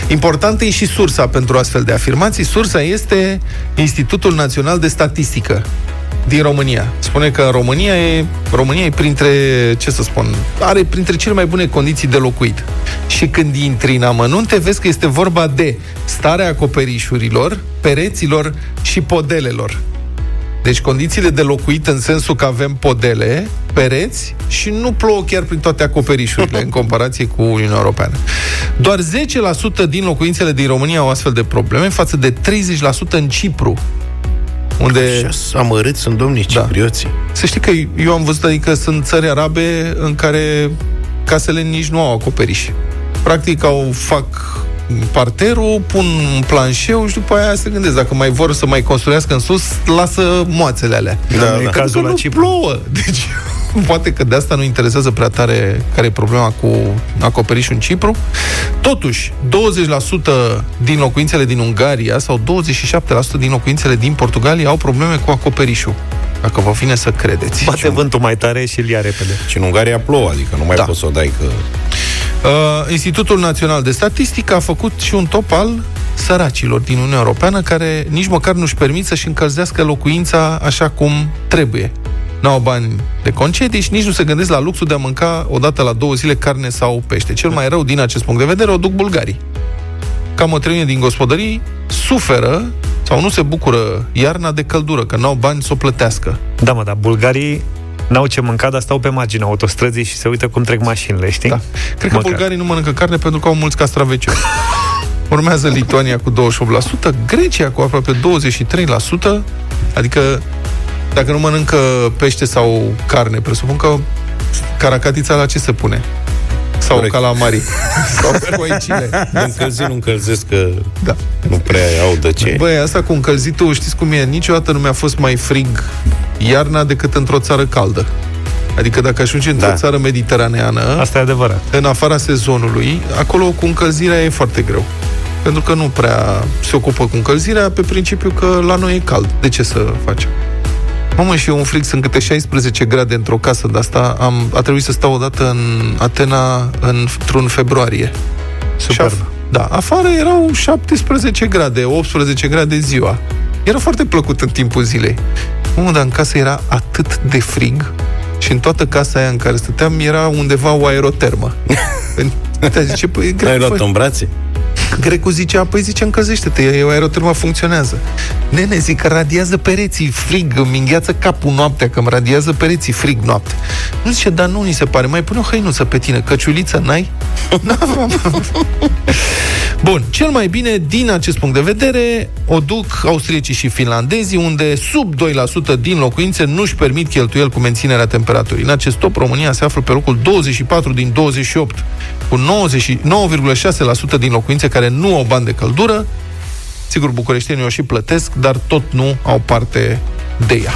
Importantă e și sursa pentru astfel de afirmații. Sursa este Institutul Național de Statistică din România. Spune că România e, România e printre, ce să spun, are printre cele mai bune condiții de locuit. Și când intri în amănunte, vezi că este vorba de starea acoperișurilor, pereților și podelelor. Deci condițiile de locuit în sensul că avem podele, pereți și nu plouă chiar prin toate acoperișurile în comparație cu Uniunea Europeană. Doar zece la sută din locuințele din România au astfel de probleme, față de treizeci la sută în Cipru. Unde... amărâți sunt domnii ciprioții. Da. Să știi că eu am văzut, adică sunt țări arabe în care casele nici nu au acoperiș. Practic au, fac parterul, pun un planșeu și după aia se gândesc, dacă mai vor să mai construiască în sus, lasă moațele alea. Da, da, da. Cazul la Cipru. Plouă. Deci, poate că de asta nu interesează prea tare care e problema cu acoperișul în Cipru. Totuși, douăzeci la sută din locuințele din Ungaria sau douăzeci și șapte la sută din locuințele din Portugalia au probleme cu acoperișul. Dacă vă vine să credeți. Bate vântul mai tare și îl ia repede. Și în Ungaria plouă, adică nu mai da. poți să o dai că... Uh, Institutul Național de Statistică a făcut și un top al săracilor din Uniunea Europeană, care nici măcar nu-și permit să-și încălzească locuința așa cum trebuie. N-au bani de concedii și nici nu se gândesc la luxul de a mânca odată la două zile carne sau pește. Cel mai rău din acest punct de vedere o duc bulgarii. Cam o treime din gospodării suferă sau nu se bucură iarna de căldură, că n-au bani să o plătească. Da, mă, dar bulgarii n-au ce mânca, dar stau pe marginea autostrăzii și se uită cum trec mașinile, știi? Da. Cred că bulgarii nu mănâncă carne pentru că au mulți castraveciori. Urmează Lituania cu douăzeci și opt la sută, Grecia cu aproape douăzeci și trei la sută, adică dacă nu mănâncă pește sau carne, presupun că caracatița la ce se pune? Sau calamari. Sau coicile. Încălzi, nu încălzesc, că da. nu prea au de ce. Băi, asta cu încălzitul, știți cum e? Niciodată nu mi-a fost mai frig iarna decât într-o țară caldă. Adică dacă ajungi într-o da. țară mediteraneană, asta e adevărat. În afara sezonului, acolo cu încălzirea e foarte greu. Pentru că nu prea se ocupă cu încălzirea, pe principiu că la noi e cald. De ce să facem? Mamă, și eu un frig, sunt câte șaisprezece grade într-o casă de-asta, am, a trebuit să stau odată în Atena într-un februarie. Superb. Af- da, afară erau șaptesprezece grade, optsprezece grade ziua. Era foarte plăcut în timpul zilei. Mamă, dar în casă era atât de frig și în toată casa aia în care stăteam era undeva o aerotermă. Zice, păi, greu, ai luat-o în brațe? Grecu zicea, păi zice, încălzește-te, eu aeroterma funcționează. Nene, zic că radiază pereții frig, îmi îngheață capul noaptea, că îmi radiază pereții frig noapte. Nu zice, dar nu ni se pare, mai pune o hăinuță pe tine, căciuliță n-ai? Bun, cel mai bine din acest punct de vedere o duc austriecii și finlandezii, unde sub doi la sută din locuințe nu-și permit cheltuieli cu menținerea temperaturii. În acest top, România se află pe locul douăzeci și patru din douăzeci și opt, cu nouă virgulă șase la sută din locuințe care nu au bani de căldură. Sigur, bucureștenii o și plătesc, dar tot nu au parte de ea.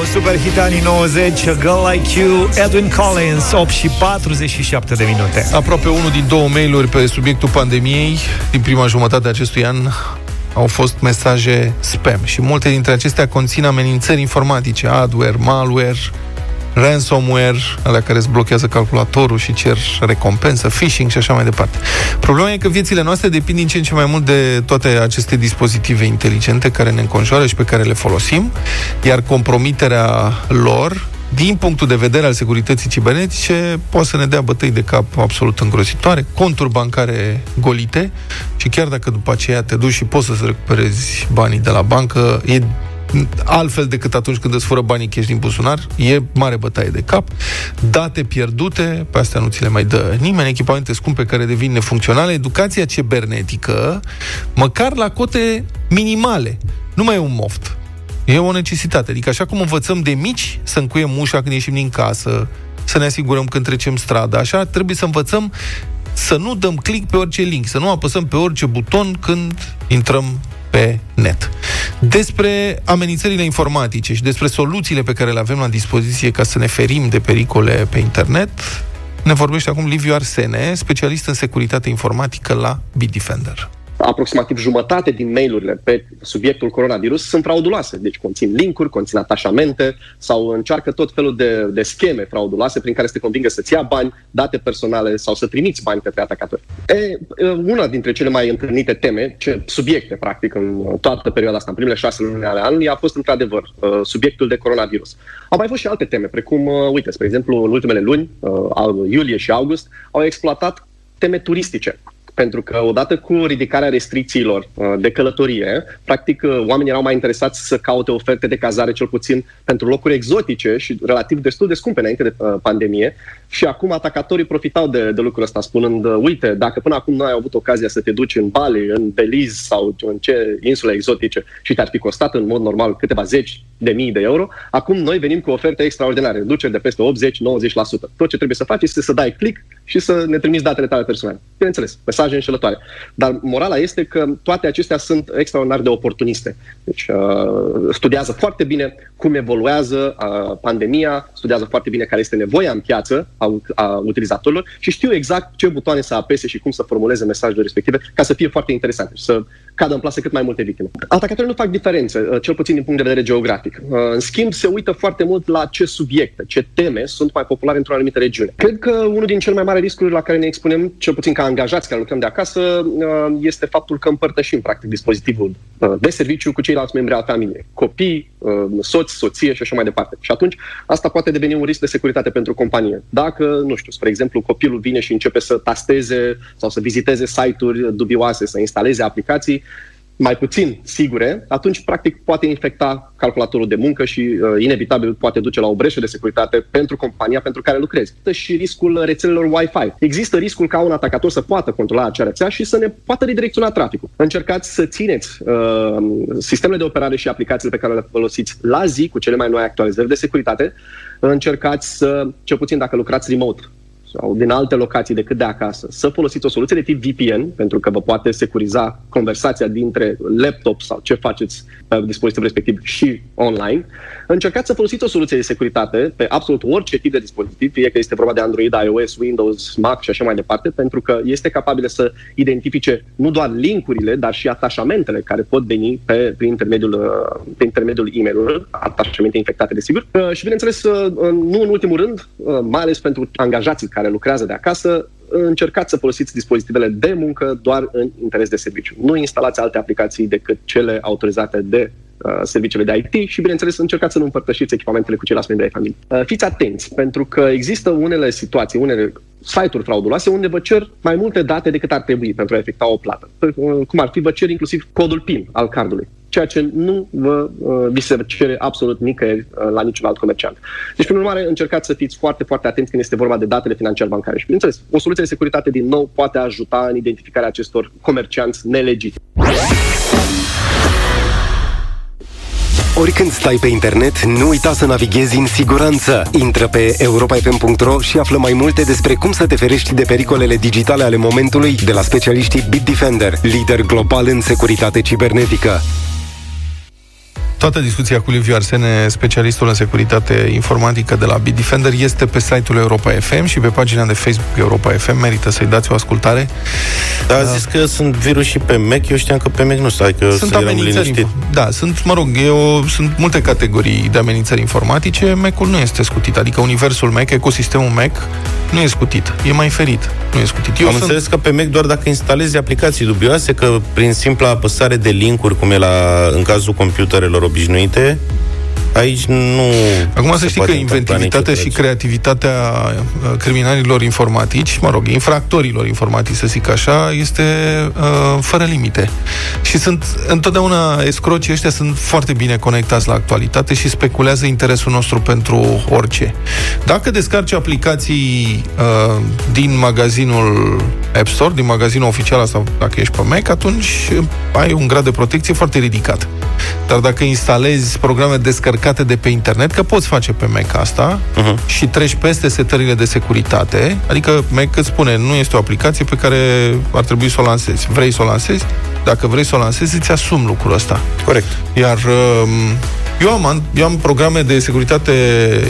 O super hit anii nouăzeci, A Girl Like You, Edwyn Collins, opt și patruzeci și șapte de minute. Aproape unul din două mail-uri pe subiectul pandemiei din prima jumătate a acestui an au fost mesaje spam și multe dintre acestea conțin amenințări informatice, adware, malware, ransomware, alea care îți blochează calculatorul și cer recompensă, phishing și așa mai departe. Problema e că viețile noastre depind din ce în ce mai mult de toate aceste dispozitive inteligente care ne înconjoară și pe care le folosim, iar compromiterea lor, din punctul de vedere al securității cibernetice, poate să ne dea bătăi de cap absolut îngrozitoare, conturi bancare golite și chiar dacă după aceea te duci și poți să-ți recuperezi banii de la bancă, e altfel decât atunci când îți fură banii cash din buzunar, e mare bătaie de cap. Date pierdute, pe astea nu ți le mai dă nimeni, echipamente scumpe care devin nefuncționale, educația cibernetică, măcar la cote minimale, nu mai e un moft. E o necesitate. Adică așa cum învățăm de mici să încuiem ușa când ieșim din casă, să ne asigurăm când trecem strada, așa trebuie să învățăm să nu dăm click pe orice link, să nu apăsăm pe orice buton când intrăm pe net. Despre amenințările informatice și despre soluțiile pe care le avem la dispoziție ca să ne ferim de pericole pe internet, ne vorbește acum Liviu Arsene, specialist în securitate informatică la Bitdefender. Aproximativ jumătate din mail-urile pe subiectul coronavirus sunt frauduloase, deci conțin link-uri, conțin atașamente sau încearcă tot felul de, de scheme frauduloase prin care să te convingă să-ți ia bani, date personale sau să trimiți bani către atacatori. E, una dintre cele mai întâlnite teme, ce, subiecte practic în toată perioada asta, în primele șase luni ale anului, a fost într-adevăr subiectul de coronavirus. Au mai fost și alte teme, precum, uite, spre exemplu, în ultimele luni, iulie și august, au exploatat teme turistice. Pentru că odată cu ridicarea restricțiilor de călătorie, practic oamenii erau mai interesați să caute oferte de cazare, cel puțin pentru locuri exotice și relativ destul de scumpe înainte de pandemie. Și acum atacatorii profitau de, de lucrul ăsta, spunând, uite, dacă până acum nu ai avut ocazia să te duci în Bali, în Belize sau în ce insule exotice și te-ar fi costat în mod normal câteva zeci de mii de euro, acum noi venim cu oferte extraordinare, reduceri de peste optzeci la nouăzeci la sută. Tot ce trebuie să faci este să dai click și să ne trimiți datele tale personale. Bineînțeles, mesaje înșelătoare. Dar morala este că toate acestea sunt extraordinar de oportuniste. Deci uh, studiază foarte bine cum evoluează uh, pandemia, studiază foarte bine care este nevoia în piață a, a utilizatorilor și știu exact ce butoane să apese și cum să formuleze mesajele respective ca să fie foarte interesante și să cadă în plasă cât mai multe victime. Atacatorii nu fac diferențe, cel puțin din punct de vedere geografic. În schimb, se uită foarte mult la ce subiecte, ce teme sunt mai populare într-o anumită regiune. Cred că unul din cele mai mari riscuri la care ne expunem, cel puțin ca angajați care lucrăm de acasă, este faptul că împărtășim, practic, dispozitivul de serviciu cu ceilalți membri al familiei, copii, soți, soție și așa mai departe. Și atunci, asta poate deveni un risc de securitate pentru companie. Dacă, nu știu, spre exemplu, copilul vine și începe să tasteze sau să viziteze site-uri dubioase, să instaleze aplicații mai puțin sigure, atunci, practic, poate infecta calculatorul de muncă și, uh, inevitabil, poate duce la o breșă de securitate pentru compania pentru care lucrezi. Și riscul rețelelor Wi-Fi. Există riscul ca un atacator să poată controla acea rețea și să ne poată redirecționa traficul. Încercați să țineți uh, sistemele de operare și aplicațiile pe care le folosiți la zi cu cele mai noi actualizări de securitate. Încercați să, cel puțin dacă lucrați remote, sau din alte locații decât de acasă, să folosiți o soluție de tip V P N, pentru că vă poate securiza conversația dintre laptop sau ce faceți pe dispozitivul respectiv și online. Încercați să folosiți o soluție de securitate pe absolut orice tip de dispozitiv, fie că este vorba de Android, iOS, Windows, Mac și așa mai departe, pentru că este capabilă să identifice nu doar link-urile, dar și atașamentele care pot veni pe, prin intermediul, prin intermediul e-mail-urilor, atașamente infectate, desigur. Și, bineînțeles, nu în ultimul rând, mai ales pentru angajații care lucrează de acasă, încercați să folosiți dispozitivele de muncă doar în interes de serviciu. Nu instalați alte aplicații decât cele autorizate de uh, serviciile de I T și, bineînțeles, încercați să nu împărtășiți echipamentele cu ceilalți membri ai familiei. Uh, fiți atenți, pentru că există unele situații, unele site-uri frauduloase unde vă cer mai multe date decât ar trebui pentru a efectua o plată. Uh, cum ar fi, vă cer inclusiv codul PIN al cardului, ceea ce nu vă, uh, vi se cere absolut nicăieri uh, la niciun alt comerciant. Deci, prin urmare, încercați să fiți foarte, foarte atenți când este vorba de datele financiar-bancare. Și, bineînțeles, o soluție de securitate, din nou, poate ajuta în identificarea acestor comercianți nelegitimi. Oricând stai pe internet, nu uita să navighezi în siguranță. Intră pe europa f m punct r o și află mai multe despre cum să te ferești de pericolele digitale ale momentului de la specialiștii Bitdefender, lider global în securitate cibernetică. Toată discuția cu Liviu Arsene, specialistul în securitate informatică de la Bitdefender, este pe site-ul Europa F M și pe pagina de Facebook Europa F M. Merită să-i dați o ascultare. Dar a zis că sunt virus și pe Mac. Eu știam că pe Mac nu stai, că sunt amenințări. Da, sunt, mă rog, eu, sunt multe categorii de amenințări informatice. Mac-ul nu este scutit. Adică universul Mac, ecosistemul Mac nu e scutit. E mai ferit. Nu e scutit. Eu Am sunt... înțeles că pe Mac doar dacă instalezi aplicații dubioase, că prin simpla apăsare de link-uri, cum e la, în cazul computerelor obișnuite, aici nu... Acum să știi că inventivitatea și creativitatea criminalilor informatici, mă rog, infractorilor informatici, să zic așa, este uh, fără limite. Și sunt întotdeauna escrocii ăștia sunt foarte bine conectați la actualitate și speculează interesul nostru pentru orice. Dacă descarci aplicații uh, din magazinul App Store, din magazinul oficial sau dacă ești pe Mac, atunci ai un grad de protecție foarte ridicat. Dar dacă instalezi programe descărcate de pe internet, că poți face pe Mac asta, uh-huh, și treci peste setările de securitate, adică Mac îți spune, nu este o aplicație pe care ar trebui să o lansezi. Vrei să o lansezi? Dacă vrei să o lansezi, îți asumi lucrul ăsta. Corect. Iar eu am, eu am programe de securitate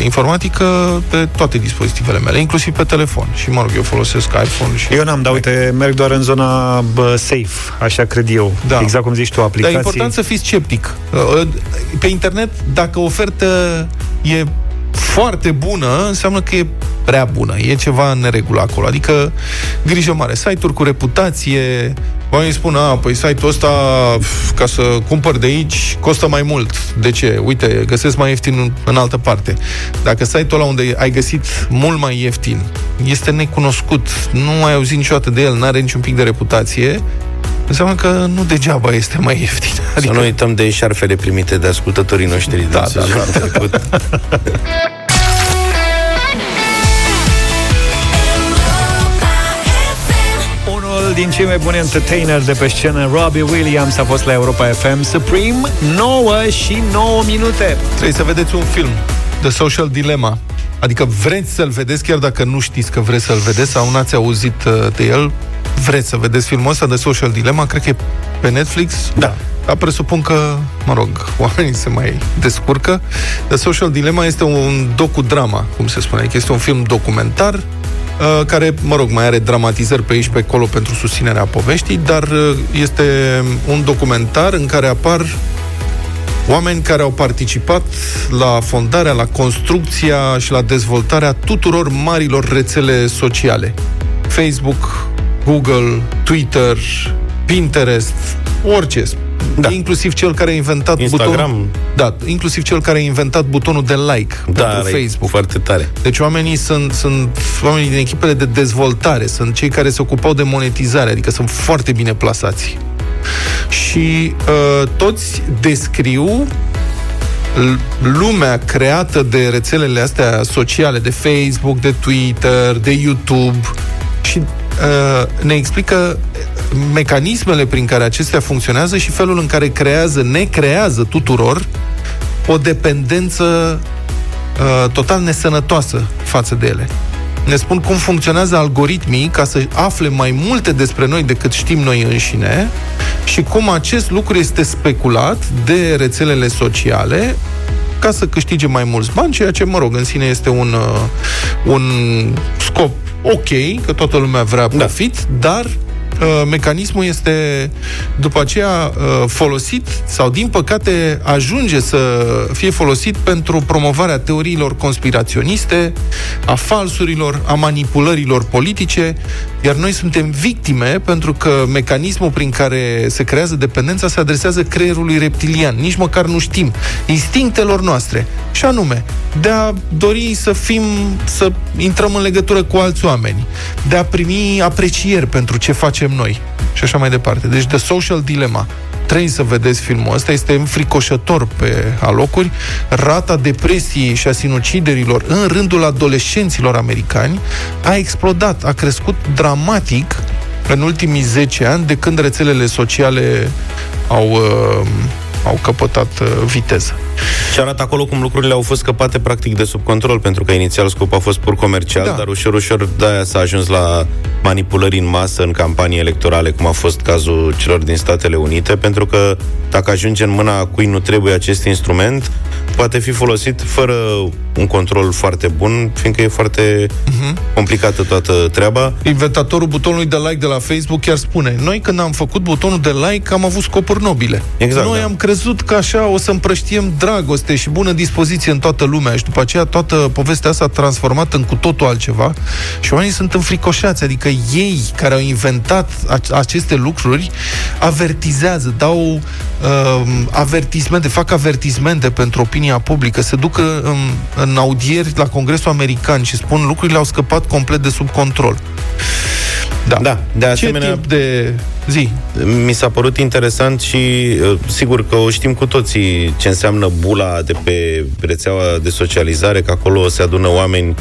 informatică pe toate dispozitivele mele, inclusiv pe telefon. Și mă rog, eu folosesc iPhone și... Eu n-am, dar uite, merg doar în zona bă, safe, așa cred eu. Da. Exact cum zici tu, aplicații. Dar e important să fii sceptic. Pe internet, dacă ofertă e foarte bună, înseamnă că e prea bună. E ceva în neregulă acolo. Adică, grijă mare, site-uri cu reputație. Oamenii spun, a, păi site-ul ăsta, ca să cumpăr de aici, costă mai mult. De ce? Uite, găsesc mai ieftin în altă parte. Dacă site-ul ăla unde ai găsit mult mai ieftin este necunoscut, nu ai auzit niciodată de el, n-are niciun pic de reputație, înseamnă că nu degeaba este mai ieftin. Adică... Să nu uităm de șarfele primite de ascultătorii noștri. Da, da, da. Din cei mai buni entertaineri de pe scenă, Robbie Williams, a fost la Europa F M. Supreme, nouă și nouă minute. Trebuie să vedeți un film, The Social Dilemma. Adică vreți să-l vedeți, chiar dacă nu știți că vreți să-l vedeți sau n-ați auzit de el, vreți să vedeți filmul ăsta, The Social Dilemma, cred că e pe Netflix. Da. Dar presupun că, mă rog, oamenii se mai descurcă. The Social Dilemma este un docudrama, cum se spune, adică este un film documentar care, mă rog, mai are dramatizări pe aici, pe acolo, pentru susținerea poveștii, dar este un documentar în care apar oameni care au participat la fondarea, la construcția și la dezvoltarea tuturor marilor rețele sociale. Facebook, Google, Twitter, Pinterest, orice. Da. Inclusiv cel care a inventat Instagram. Butonul, da, inclusiv cel care a inventat butonul de like, da, pentru Facebook. Foarte tare. Deci oamenii sunt, sunt oamenii din echipele de dezvoltare, sunt cei care se ocupau de monetizare, adică sunt foarte bine plasați. Și uh, toți descriu lumea creată de rețelele astea sociale, de Facebook, de Twitter, de YouTube, și ne explică mecanismele prin care acestea funcționează și felul în care creează, ne creează tuturor o dependență uh, total nesănătoasă față de ele. Ne spun cum funcționează algoritmii ca să afle mai multe despre noi decât știm noi înșine și cum acest lucru este speculat de rețelele sociale ca să câștige mai mulți bani, ceea ce, mă rog, în sine este un, uh, un scop ok, că toată lumea vrea profit, da, dar uh, mecanismul este după aceea uh, folosit sau, din păcate, ajunge să fie folosit pentru promovarea teoriilor conspiraționiste, a falsurilor, a manipulărilor politice, iar noi suntem victime pentru că mecanismul prin care se creează dependența se adresează creierului reptilian, nici măcar nu știm, instinctelor noastre, și anume de a dori să fim, să intrăm în legătură cu alți oameni, de a primi aprecieri pentru ce facem noi și așa mai departe. Deci The Social Dilemma. Trebuie să vedeți filmul ăsta, este înfricoșător pe alocuri. Rata depresiei și a sinuciderilor în rândul adolescenților americani a explodat, a crescut dramatic în ultimii zece ani, de când rețelele sociale au, uh, au căpătat uh, viteză. Și arată acolo cum lucrurile au fost scăpate practic de sub control, pentru că inițial scopul a fost pur comercial, da. Dar ușor, ușor de-aia s-a ajuns la manipulări în masă în campanii electorale, cum a fost cazul celor din Statele Unite, pentru că dacă ajunge în mâna cui nu trebuie acest instrument, poate fi folosit fără un control foarte bun, fiindcă e foarte uh-huh. complicată toată treaba. Inventatorul butonului de like de la Facebook chiar spune: noi când am făcut butonul de like am avut scopuri nobile. Exact, noi da. am crezut că așa o să împrăștiem dragoste și bună dispoziție în toată lumea și după aceea toată povestea asta a transformat în cu totul altceva și oamenii sunt înfricoșați, adică ei care au inventat aceste lucruri avertizează, dau uh, avertismente, fac avertismente pentru opinia publică, se duc în, în audieri la Congresul American și spun lucrurile au scăpat complet de sub control. Da. Da, de asemenea, ce tip de zi? Mi s-a părut interesant și sigur că o știm cu toții ce înseamnă bula de pe rețeaua de socializare, că acolo se adună oameni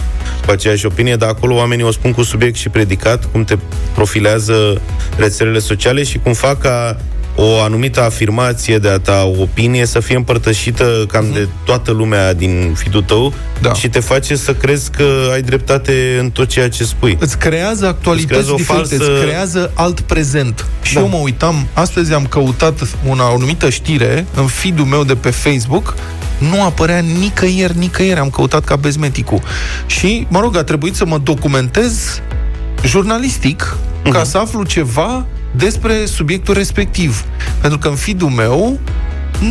cu aceeași opinie, dar acolo oamenii o spun cu subiect și predicat, cum te profilează rețelele sociale și cum fac ca o anumită afirmație de a ta opinie să fie împărtășită cam de toată lumea din feed-ul tău, da. Și te face să crezi că ai dreptate în tot ceea ce spui. Îți creează actualități, îți creează diferite, falsă... îți creează alt prezent. Și da. eu mă uitam, astăzi am căutat una anumită știre în feed-ul meu de pe Facebook, nu apărea nicăieri, nicăieri, am căutat ca bezmeticul. Și, mă rog, a trebuit să mă documentez jurnalistic uh-huh. ca să aflu ceva despre subiectul respectiv, pentru că în feed-ul meu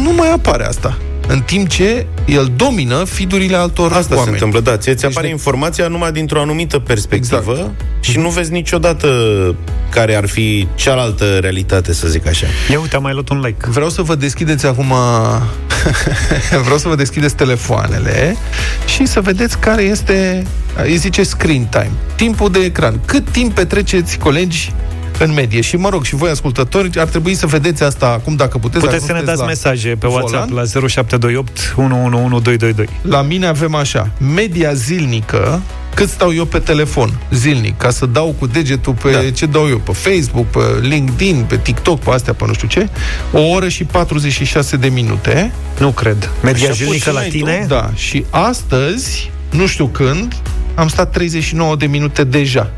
nu mai apare asta, în timp ce el domină feed-urile altor oameni. Asta se întâmplă, da, ție ți apare deci, informația numai dintr-o anumită perspectivă exact. și nu vezi niciodată care ar fi cealaltă realitate, să zic așa. Ia uite, am mai luat un like. Vreau să vă deschideți acum vreau să vă deschideți telefoanele și să vedeți care este, îi zice screen time, timpul de ecran. Cât timp petreceți, colegi, în medie. Și, mă rog, și voi, ascultători, ar trebui să vedeți asta acum, dacă puteți. Puteți să ne dați mesaje pe WhatsApp la zero șapte doi opt unu unu unu doi doi doi. La mine avem așa: media zilnică, cât stau eu pe telefon zilnic, ca să dau cu degetul pe da. ce dau eu, pe Facebook, pe LinkedIn, pe TikTok, pe astea, pe nu știu ce, o oră și patruzeci și șase de minute. Nu cred. Media zilnică la tine? Tu? Da. Și astăzi, nu știu când, am stat treizeci și nouă de minute deja.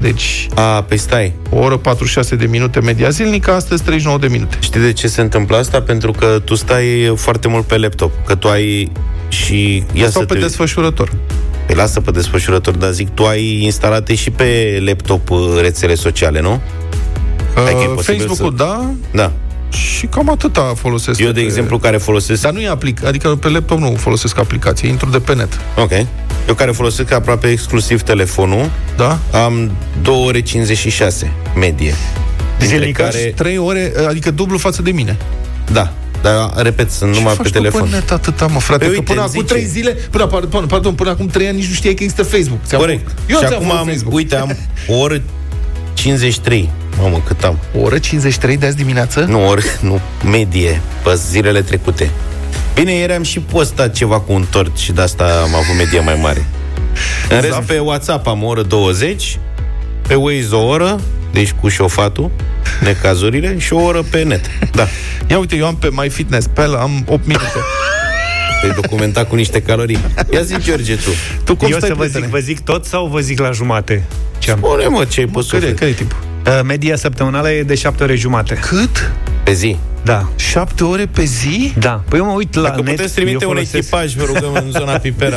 Deci, a, păi stai. O oră patruzeci și șase de minute media zilnică, astăzi treizeci și nouă de minute. Știi de ce se întâmplă asta? Pentru că tu stai foarte mult pe laptop, că tu ai și ia sau pe te... desfășurător. Păi lasă pe desfășurător, dar zic, tu ai instalate și pe laptop rețele sociale, nu? Uh, Facebook-ul, să... da. Da. Și cam atâta folosesc. Eu, de exemplu, care folosesc... Dar nu e aplic, adică pe laptop nu folosesc aplicație, intru de pe net. Ok. Eu care folosesc aproape exclusiv telefonul, da? Am două ore cincizeci și șase medie. Dintre care... trei ore, adică dublu față de mine. Da. Dar, repet, sunt numai pe telefon. Ce faci tu atâta, mă, frate? Păi, uite, că până acum trei zile, până, pardon, pardon, până acum trei ani nici nu știai că există Facebook. Ți-am Corect. Eu și acum am, Facebook. Uite, am o oră cincizeci și trei. Mamă, cât am? O oră cincizeci și trei de azi dimineață? Nu, oră, nu, medie, pe zilele trecute. Bine, ieri am și postat ceva cu un tort și de asta am avut media mai mare. În rest, pe WhatsApp am o oră douăzeci, pe Waze o oră, deci cu șofatul, necazurile, și o oră pe net. Da. Ia uite, eu am pe MyFitnessPal, am opt minute. Te-ai documentat cu niște calorii. Ia zi, George, tu. Tu cum eu să vă zic, vă zic tot sau vă zic la jumate? Spune, mă, ce ai pus. Care e timpul? Media săptămânală e de șapte ore jumate. Cât? Pe zi. Da. șapte ore pe zi? Da. Păi eu mă uit la Dacă net. Dacă puteți trimite un folosesc... echipaj, vă rugăm, în zona Pipera.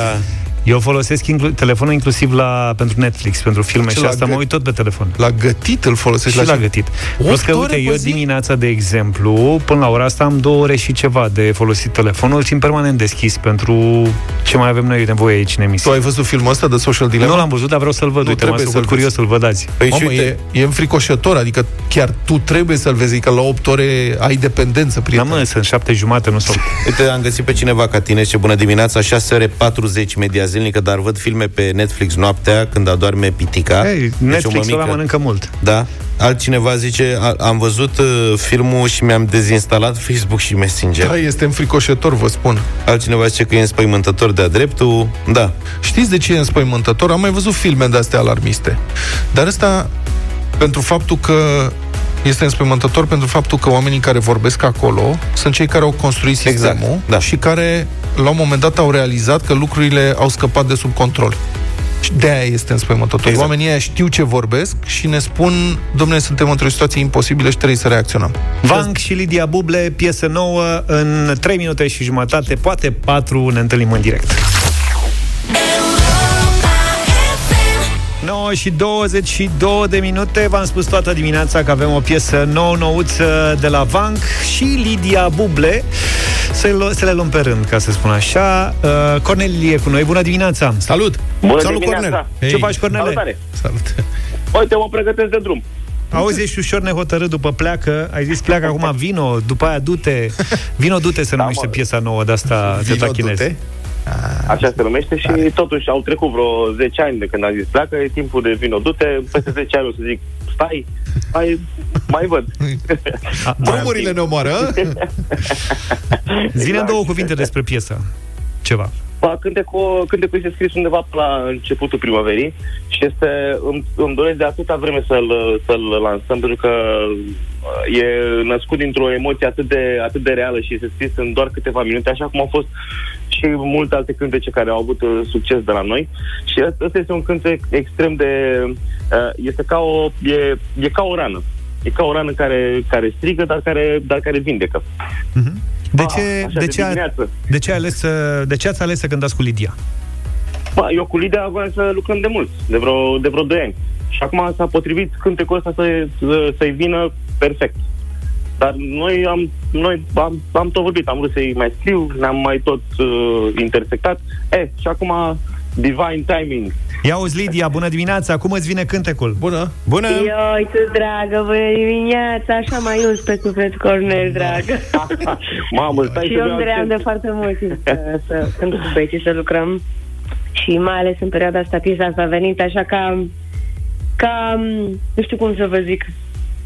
Eu folosesc inclu- telefonul inclusiv la, pentru Netflix, pentru filme. Ce și asta gă... mă uit tot pe telefon. La gătit îl folosesc? Și la, la gătit. Plus că, uite, eu zi? dimineața, de exemplu, până la ora asta am două ore și ceva de folosit telefonul. Țin permanent deschis pentru ce mai avem noi nevoie aici în emisie. Tu ai văzut filmul ăsta, The Social Dilemma? Nu l-am văzut, dar vreau să-l văd. Nu, uite, m-am făcut curios să-l văd azi. Păi, Mamă, uite... e, e înfricoșător, adică chiar tu trebuie să-l vezi, că la opt ore ai dependență, prieten. Da, mă, sunt șapte jumate, nu s-o... Uite, am găsit pe cineva ca tine, ce bună dimineața, șase ore patruzeci media zilnică, dar văd filme pe Netflix noaptea când adorme pitica. Hey, Netflix-ul ăla mănâncă mult. Da. Altcineva zice, am văzut uh, filmul și mi-am dezinstalat Facebook și Messenger. Da, este înfricoșător, vă spun. Altcineva zice că e înspăimântător de-a dreptul. Da. Știți de ce e înspăimântător? Am mai văzut filme de-astea alarmiste. Dar ăsta, pentru faptul că este înspăimântător pentru faptul că oamenii care vorbesc acolo sunt cei care au construit sistemul, exact, da, și care la un moment dat au realizat că lucrurile au scăpat de sub control. Și de-aia este înspăimântător. Exact. Oamenii aia știu ce vorbesc și ne spun: dom'le, suntem într-o situație imposibilă și trebuie să reacționăm. Vank și Lidia Buble, piesă nouă, în trei minute și jumătate, poate patru, ne întâlnim în direct. nouă și douăzeci și două de minute. V-am spus toată dimineața că avem o piesă nouă-nouță de la Vank și Lidia Buble. Să le luăm pe rând, ca să spun așa. uh, Cornelie e cu noi, bună dimineața. Salut! Bună Salut, dimineața. Cornel. Hey. Ce faci, Cornele? Salutare. Salut! Uite, mă pregătesc de drum. Auzi, ești ușor nehotărât după pleacă. Ai zis pleacă, acum vino, după aia du-te. Vino, du-te se numește piesa nouă de asta, de tachinezi. Așa se numește și are. Totuși au trecut vreo zece ani de când am zis pleacă, e timpul de vino, du-te, peste zece ani o să zic stai, mai, mai văd. Drumurile ne omoară. Zine două cuvinte despre piesă. Ceva. Ba, cântecul, cântecul este scris undeva la începutul primăverii și este, îmi, îmi doresc de atâta vreme să-l, să-l lansăm, pentru că e născut dintr-o emoție atât de, atât de reală și este scris în doar câteva minute, așa cum au fost și multe alte cântece care au avut succes de la noi. Și ăsta este un cântec extrem de... Este ca o, e, e ca o rană. E ca o rană care, care strigă, dar care, dar care vindecă. Mm-hmm. De ce, a, de, ce a, de, ce ales, de ce ați ales să cântați cu Lidia? Ba, eu cu Lidia voiam să lucrăm de mult, de vreo, de vreo doi ani. Și acum s-a potrivit cântecul ăsta să, să, să-i vină perfect. Dar noi am, noi am, am tot vorbit, am vrut să-i mai scriu, ne-am mai tot uh, intersectat. E, și acum divine timing. Ia uzi, Lidia, bună dimineața, cum îți vine cântecul? Bună! Bună! Ioi, tu dragă, bună dimineața, așa mai uzi pe suflet, Cornel, dragă. Mamă, stai. Și eu îmi doream de foarte mult să, să cânt cu băieții, să lucrăm. Și mai ales în perioada asta, piesa asta a venit așa ca, ca, nu știu cum să vă zic,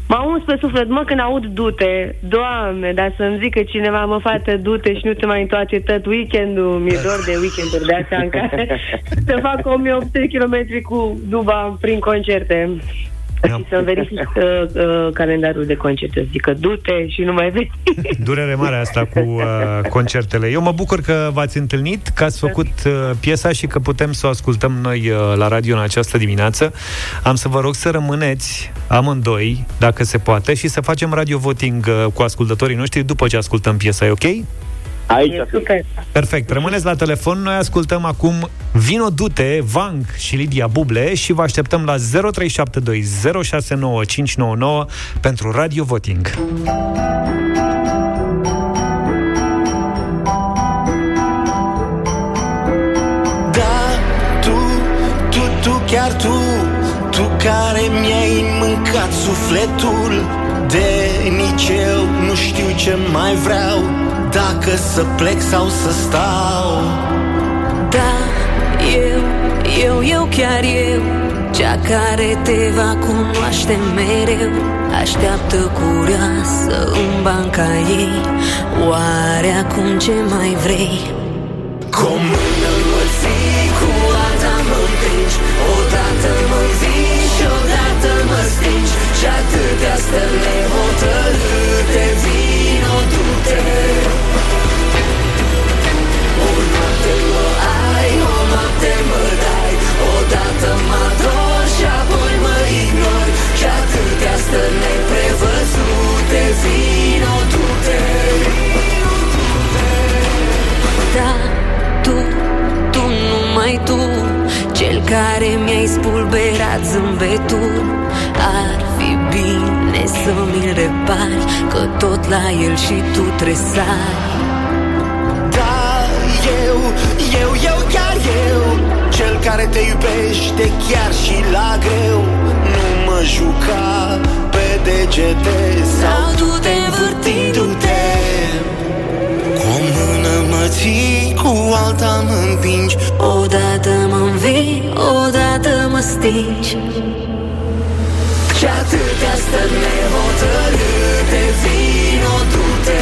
m-a uns pe suflet, mă, când aud du-te, Doamne, dar să-mi zică cineva, mă, fată, du-te și nu te mai întoarce tot weekendul, mi-e dor de weekenduri de astea în care să fac o mie opt sute de kilometri cu duba prin concerte. Și să verific uh, uh, calendarul de concerte. Zic că du-te și nu mai vezi. Durere mare asta cu uh, concertele. Eu mă bucur că v-ați întâlnit, că ați făcut uh, piesa și că putem să o ascultăm noi uh, la radio în această dimineață. Am să vă rog să rămâneți amândoi, dacă se poate, și să facem radio voting uh, cu ascultătorii noștri după ce ascultăm piesa, e ok? Aici. Perfect, rămâneți la telefon. Noi ascultăm acum Vino Dute, Vank și Lidia Buble și vă așteptăm la zero trei șapte doi zero șase nouă cinci nouă nouă pentru Radio Voting. Da, tu, tu, tu, chiar tu, tu care mi-ai mâncat sufletul de nici eu nu știu ce mai vreau, dacă să plec sau să stau. Da, eu, eu, eu, chiar eu, cea care te va cunoaște mereu, așteaptă curioasă în banca ei. Oare acum ce mai vrei? Cu o mână mă ții, cu alta mă împingi, odată mă zici și odată mă stingi, și atâtea stele hotărâte, vino, du-te. O noapte mă ai, o noapte mă dai, odată mă ador și apoi mă ignori, și atâtea stele prevăzute, vino, du-te. Da, tu, tu, numai tu, cel care mi-ai spulberat zâmbetul, ar fi bine să mi-l repari, că tot la el și tu trebuie să ai. Da, eu, eu, eu, chiar eu, cel care te iubește chiar și la greu, nu mă juca pe degete sau du-te învârtindu-te. Cu o mână mă ții, cu alta mă împingi, odată mă învii, odată mă stingi, și atâtea stări hotărâte, vino, du-te.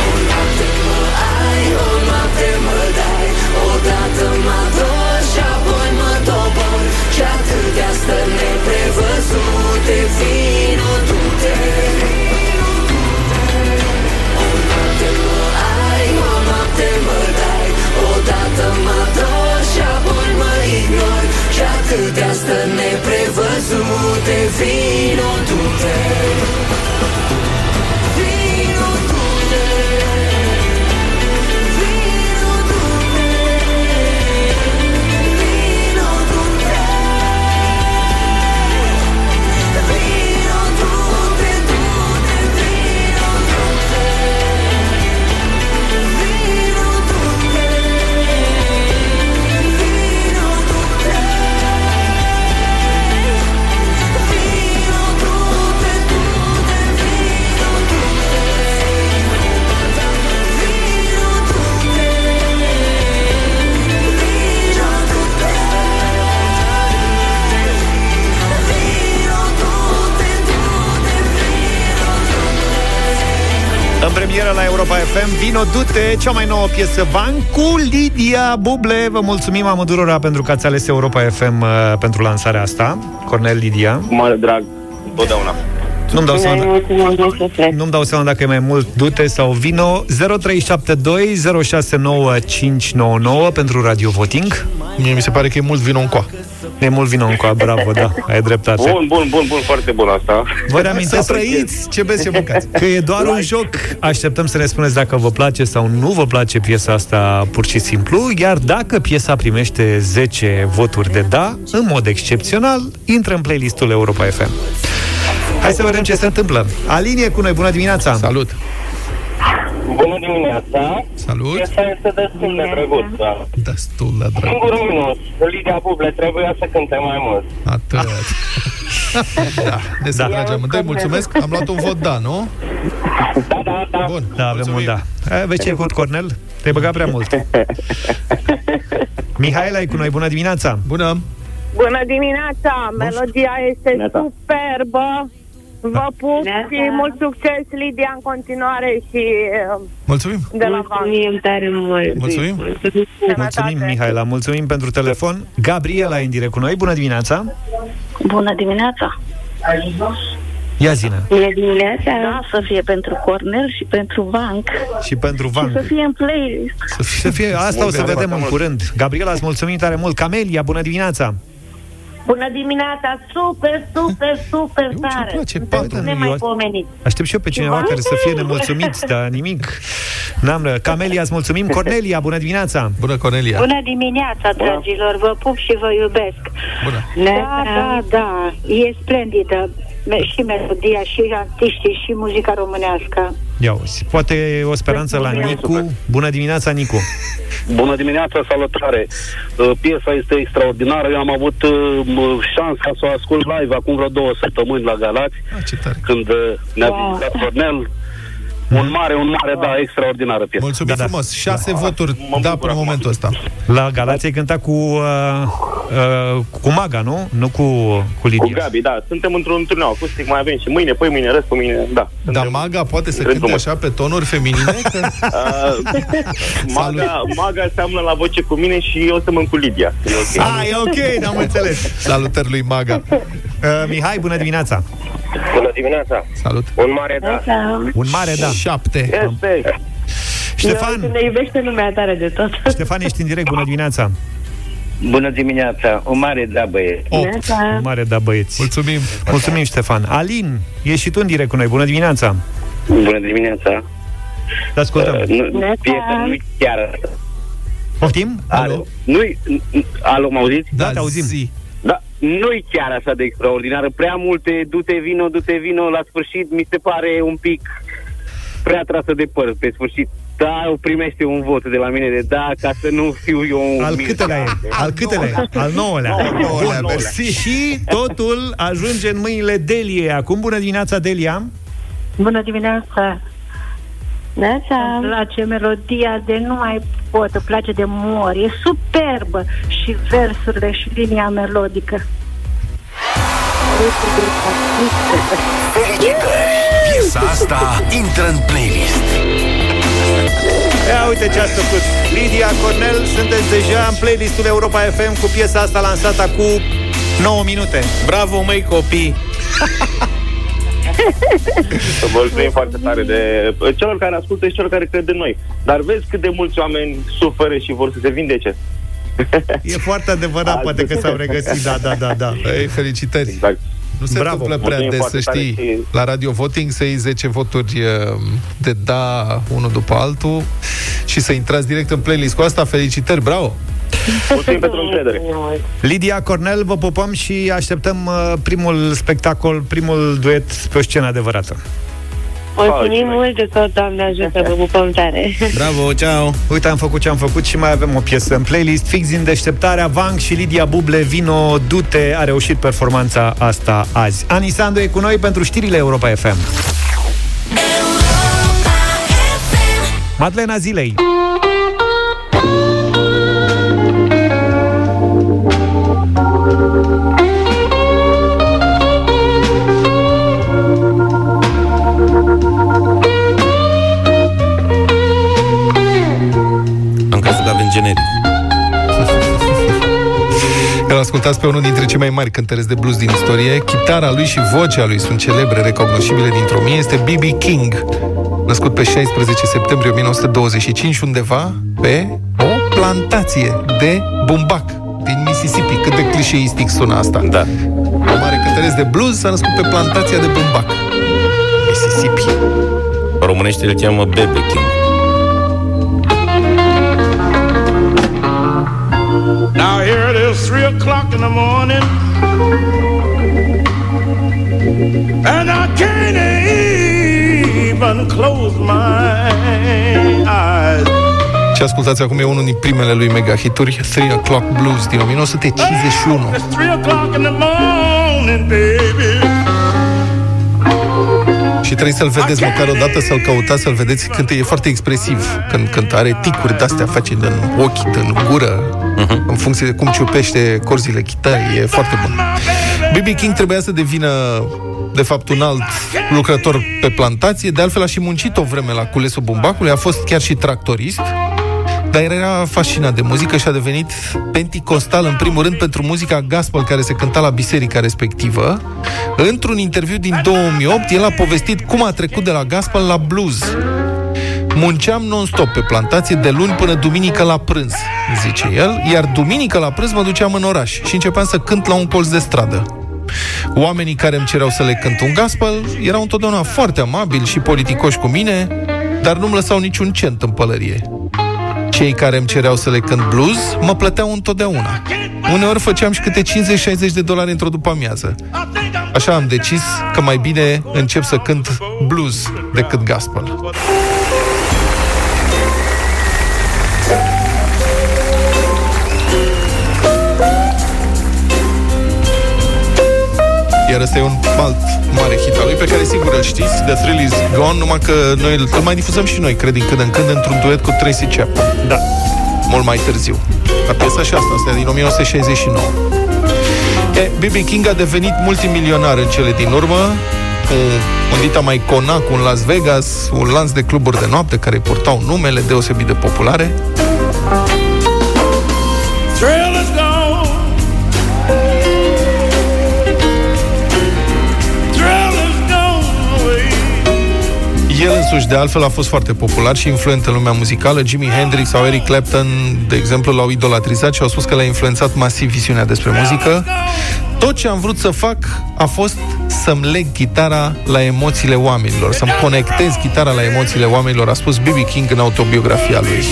O noapte mă ai, o noapte mă dai, odată mă ador și apoi mă dobor, și atâtea stări neprevăzut. În premieră la Europa F M, Vino du-te, cea mai nouă piesă Vank cu Lidia Buble. Vă mulțumim amândurora pentru că ați ales Europa F M pentru lansarea asta. Cornel, Lidia, mare drag, totdeauna. Nu-mi dau seama, d- nu-mi dau seama dacă e mai mult du-te sau vino. zero trei șapte doi zero șase nouă cinci nouă nouă pentru Radio Voting. Mie mi se pare că e mult vino în coa. E mult vino în coa, bravo, da, ai dreptate. Bun, bun, bun, bun, foarte bun asta. Vă reamintesc, trăiți, ce beți, ce mâncați. Că e doar un joc. Așteptăm să ne spuneți dacă vă place sau nu vă place piesa asta pur și simplu. Iar dacă piesa primește zece voturi de da, în mod excepțional, intră în playlistul Europa F M. Hai să vedem ce se întâmplă. Alin e cu noi, bună dimineața. Salut. Bună dimineața. Salut. Piesa este destul de drăguță. Destul de drăguță. Singurul minus, Lidia Buble, trebuia să cânte mai mult. Atât. Da, ne zagragem. Da, mulțumesc, am luat un vot da, nu? Da, da, da. Bun, da, avem un da. Vezi ce e vot, Cornel? Te-ai băgat prea mult. Mihaela e cu noi, bună dimineața. Bună. Bună dimineața, melodia este superbă. Vă pup și mult succes, Lidia, în continuare și... Mulțumim! De la mulțumim tare mult! Mulțumim! Mulțumim, mulțumim Mihaela, mulțumim pentru telefon. Gabriela e în direct cu noi, bună dimineața! Bună dimineața! Ia zi-ne! Bună dimineața! Da, să fie pentru Cornel și pentru Vank. Și pentru Vank. Și să fie în playlist. Să fie, să fie, asta o să vedem mult. În curând. Gabriela, îți mulțumim tare mult! Camelia, bună dimineața! Bună dimineața, super, super, super tare. Eu, aștept și eu pe cineva care să fie nemulțumit, dar nimic. N-am, Camelia, îți mulțumim. Cornelia, bună dimineața. Bună, Cornelia. Bună dimineața, dragilor, vă pup și vă iubesc. Bună. Da, da, da, e splendidă. Și melodia, și artiștii, și muzica românească. Ia uzi, poate o speranță la Nicu. Bună dimineața, Nicu. Bună dimineața, salutare. Piesa este extraordinară. Eu am avut șansa să o ascult live acum vreo două săptămâni la Galați. A, când ne-a vizitat Cornel. Un mare, un mare, da, extraordinară piesă. Mulțumim, da, frumos, șase da. voturi, da, da până momentul ăsta. La Galați ai cântat cu uh, uh, cu Maga, nu? Nu cu, cu Lidia. Cu Gabi, da, suntem într-un turneu acustic, mai avem și mâine, păi mâine, răs, mâine, da. Dar Maga poate să cânte așa pe tonuri feminine? Că... Uh, Maga, Maga seamănă la voce cu mine și eu seamăn cu Lidia. E okay. Ah, e ok, n-am înțeles. Salutări lui Maga. Uh, Mihai, bună dimineața. Bună dimineața. Salut. Un mare da. Un mare da. șapte. Este. Ștefan. Ne iubește lumea tare de tot. Ștefan, ești în direct. Bună dimineața. Bună dimineața. Un mare da, băieți. opt. Un mare da, băieți. Mulțumim. Mulțumim, Ștefan. Alin, ești și tu în direct cu noi. Bună dimineața. Bună dimineața. Te ascultăm. Uh, nu, piesa nu chiar. Poftim? Alo. Nu Alo, mă auziți? Da, te auzim. Zi. Da, nu-i chiar așa de extraordinară. Prea multe, du-te vino, du-te vino. La sfârșit mi se pare un pic prea trasă de păr. Pe sfârșit, da, primește un vot de la mine de da, ca să nu fiu eu un al câtelea e, al câtelea, al nouălea. Și totul ajunge în mâinile Deliei acum. Bună dimineața, Delia. Bună dimineața. Neața. Îmi place melodia de nu mai pot, îmi place de mor, e superbă și versurile și linia melodică. Felicitări! Piesa asta intră în playlist. Ia uite ce ați făcut, Lidia, Cornel, sunteți deja în playlistul Europa F M cu piesa asta lansată cu nouă minute. Bravo, măi, copii! Să mulțumim foarte tare de celor care ascultă și celor care cred în noi. Dar vezi cât de mulți oameni suferă și vor să se vindece. E foarte adevărat, poate că s-au regăsit. Da, da, da, da. Ei, felicitări, exact. Nu se Bravo. Întâmplă prea des, să știi, și... la Radio Voting să iei zece voturi de da, unul după altul, și să intrați direct în playlist cu asta. Felicitări, bravo. Mulțumim pentru încredere. Lidia, Cornel, vă pupăm și așteptăm primul spectacol, primul duet pe o scenă adevărată. Mulțumim mult de tot, Doamne ajută, vă pupăm tare. Bravo, ceau. Uite, am făcut ce am făcut și mai avem o piesă în playlist. Fix din deșteptarea, Vank și Lidia Buble, Vino, du-te, a reușit performanța asta azi. Ani Sandu e cu noi pentru știrile Europa F M. Madlena zilei. generic. Îl ascultați pe unul dintre cei mai mari cântăreți de blues din istorie. Chitara lui și vocea lui sunt celebre, recognoscibile dintr-o mie. Este B B. King, născut pe șaisprezece septembrie o mie nouă sute douăzeci și cinci undeva pe o plantație de bumbac din Mississippi. Cât de clișeistic sună asta. Da. O mare cântăreț de blues s-a născut pe plantația de bumbac, Mississippi. Românește îl cheamă B B. King. Now here it is, three o'clock in the morning, and I can't even close my eyes. Ce ascultați acum e unul din primele lui mega hituri, Three O'Clock Blues din o mie nouă sute cincizeci și unu. Oh, it's three o'clock in the morning, baby. Și trebuie să-l vedeți măcar o dată, să-l căutați, să-l vedeți când e foarte expresiv, când, când are ticuri de-astea, face în ochi, în gură, uh-huh. în funcție de cum ciupește corzile chitarii, e foarte bun. B B. King trebuia să devină, de fapt, un alt lucrător pe plantație, de altfel a și muncit o vreme la culesul bumbacului, a fost chiar și tractorist, dar era fascinat de muzică și a devenit penticostal, în primul rând, pentru muzica gospel care se cânta la biserica respectivă. Într-un interviu din două mii opt, el a povestit cum a trecut de la gospel la blues. Munceam non-stop pe plantație de luni până duminică la prânz, zice el, iar duminică la prânz mă duceam în oraș și începeam să cânt la un colț de stradă. Oamenii care îmi cereau să le cânt un gospel erau întotdeauna foarte amabili și politicoși cu mine, dar nu-mi lăsau niciun cent în pălărie. Cei care îmi cereau să le cânt blues mă plăteau întotdeauna. Uneori făceam și câte cincizeci șaizeci de dolari într-o după-amiază. Așa am decis că mai bine încep să cânt blues decât gospel. Iar ăsta e un alt mare hit al lui, pe care sigur îl știți, The Thrill Is Gone, numai că noi îl mai difuzăm și noi, cred, din când în când, într-un duet cu Tracy Chapman. Da. Mult mai târziu. Dar piesa și asta, asta din o mie nouă sute șaizeci și nouă. E, B B. King a devenit multimilionar în cele din urmă, cu un dita mai conac, un Las Vegas, un lanț de cluburi de noapte care purtau numele deosebit de populare. El însuși, de altfel, a fost foarte popular și influent în lumea muzicală. Jimi Hendrix sau Eric Clapton, de exemplu, l-au idolatrizat și au spus că l-a influențat masiv viziunea despre muzică. Tot ce am vrut să fac a fost să-mi leg chitara la emoțiile oamenilor, să-mi conectez chitara la emoțiile oamenilor, a spus B B. King în autobiografia lui.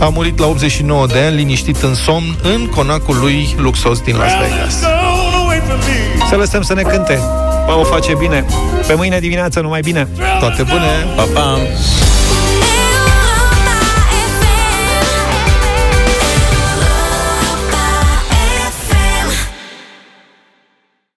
A murit la optzeci și nouă de ani, liniștit în somn, în conacul lui luxos din Las Vegas. Să lăsăm să ne cânte. Bă, o face bine. Pe mâine dimineață, numai bine. Toate bune. Pa, pa.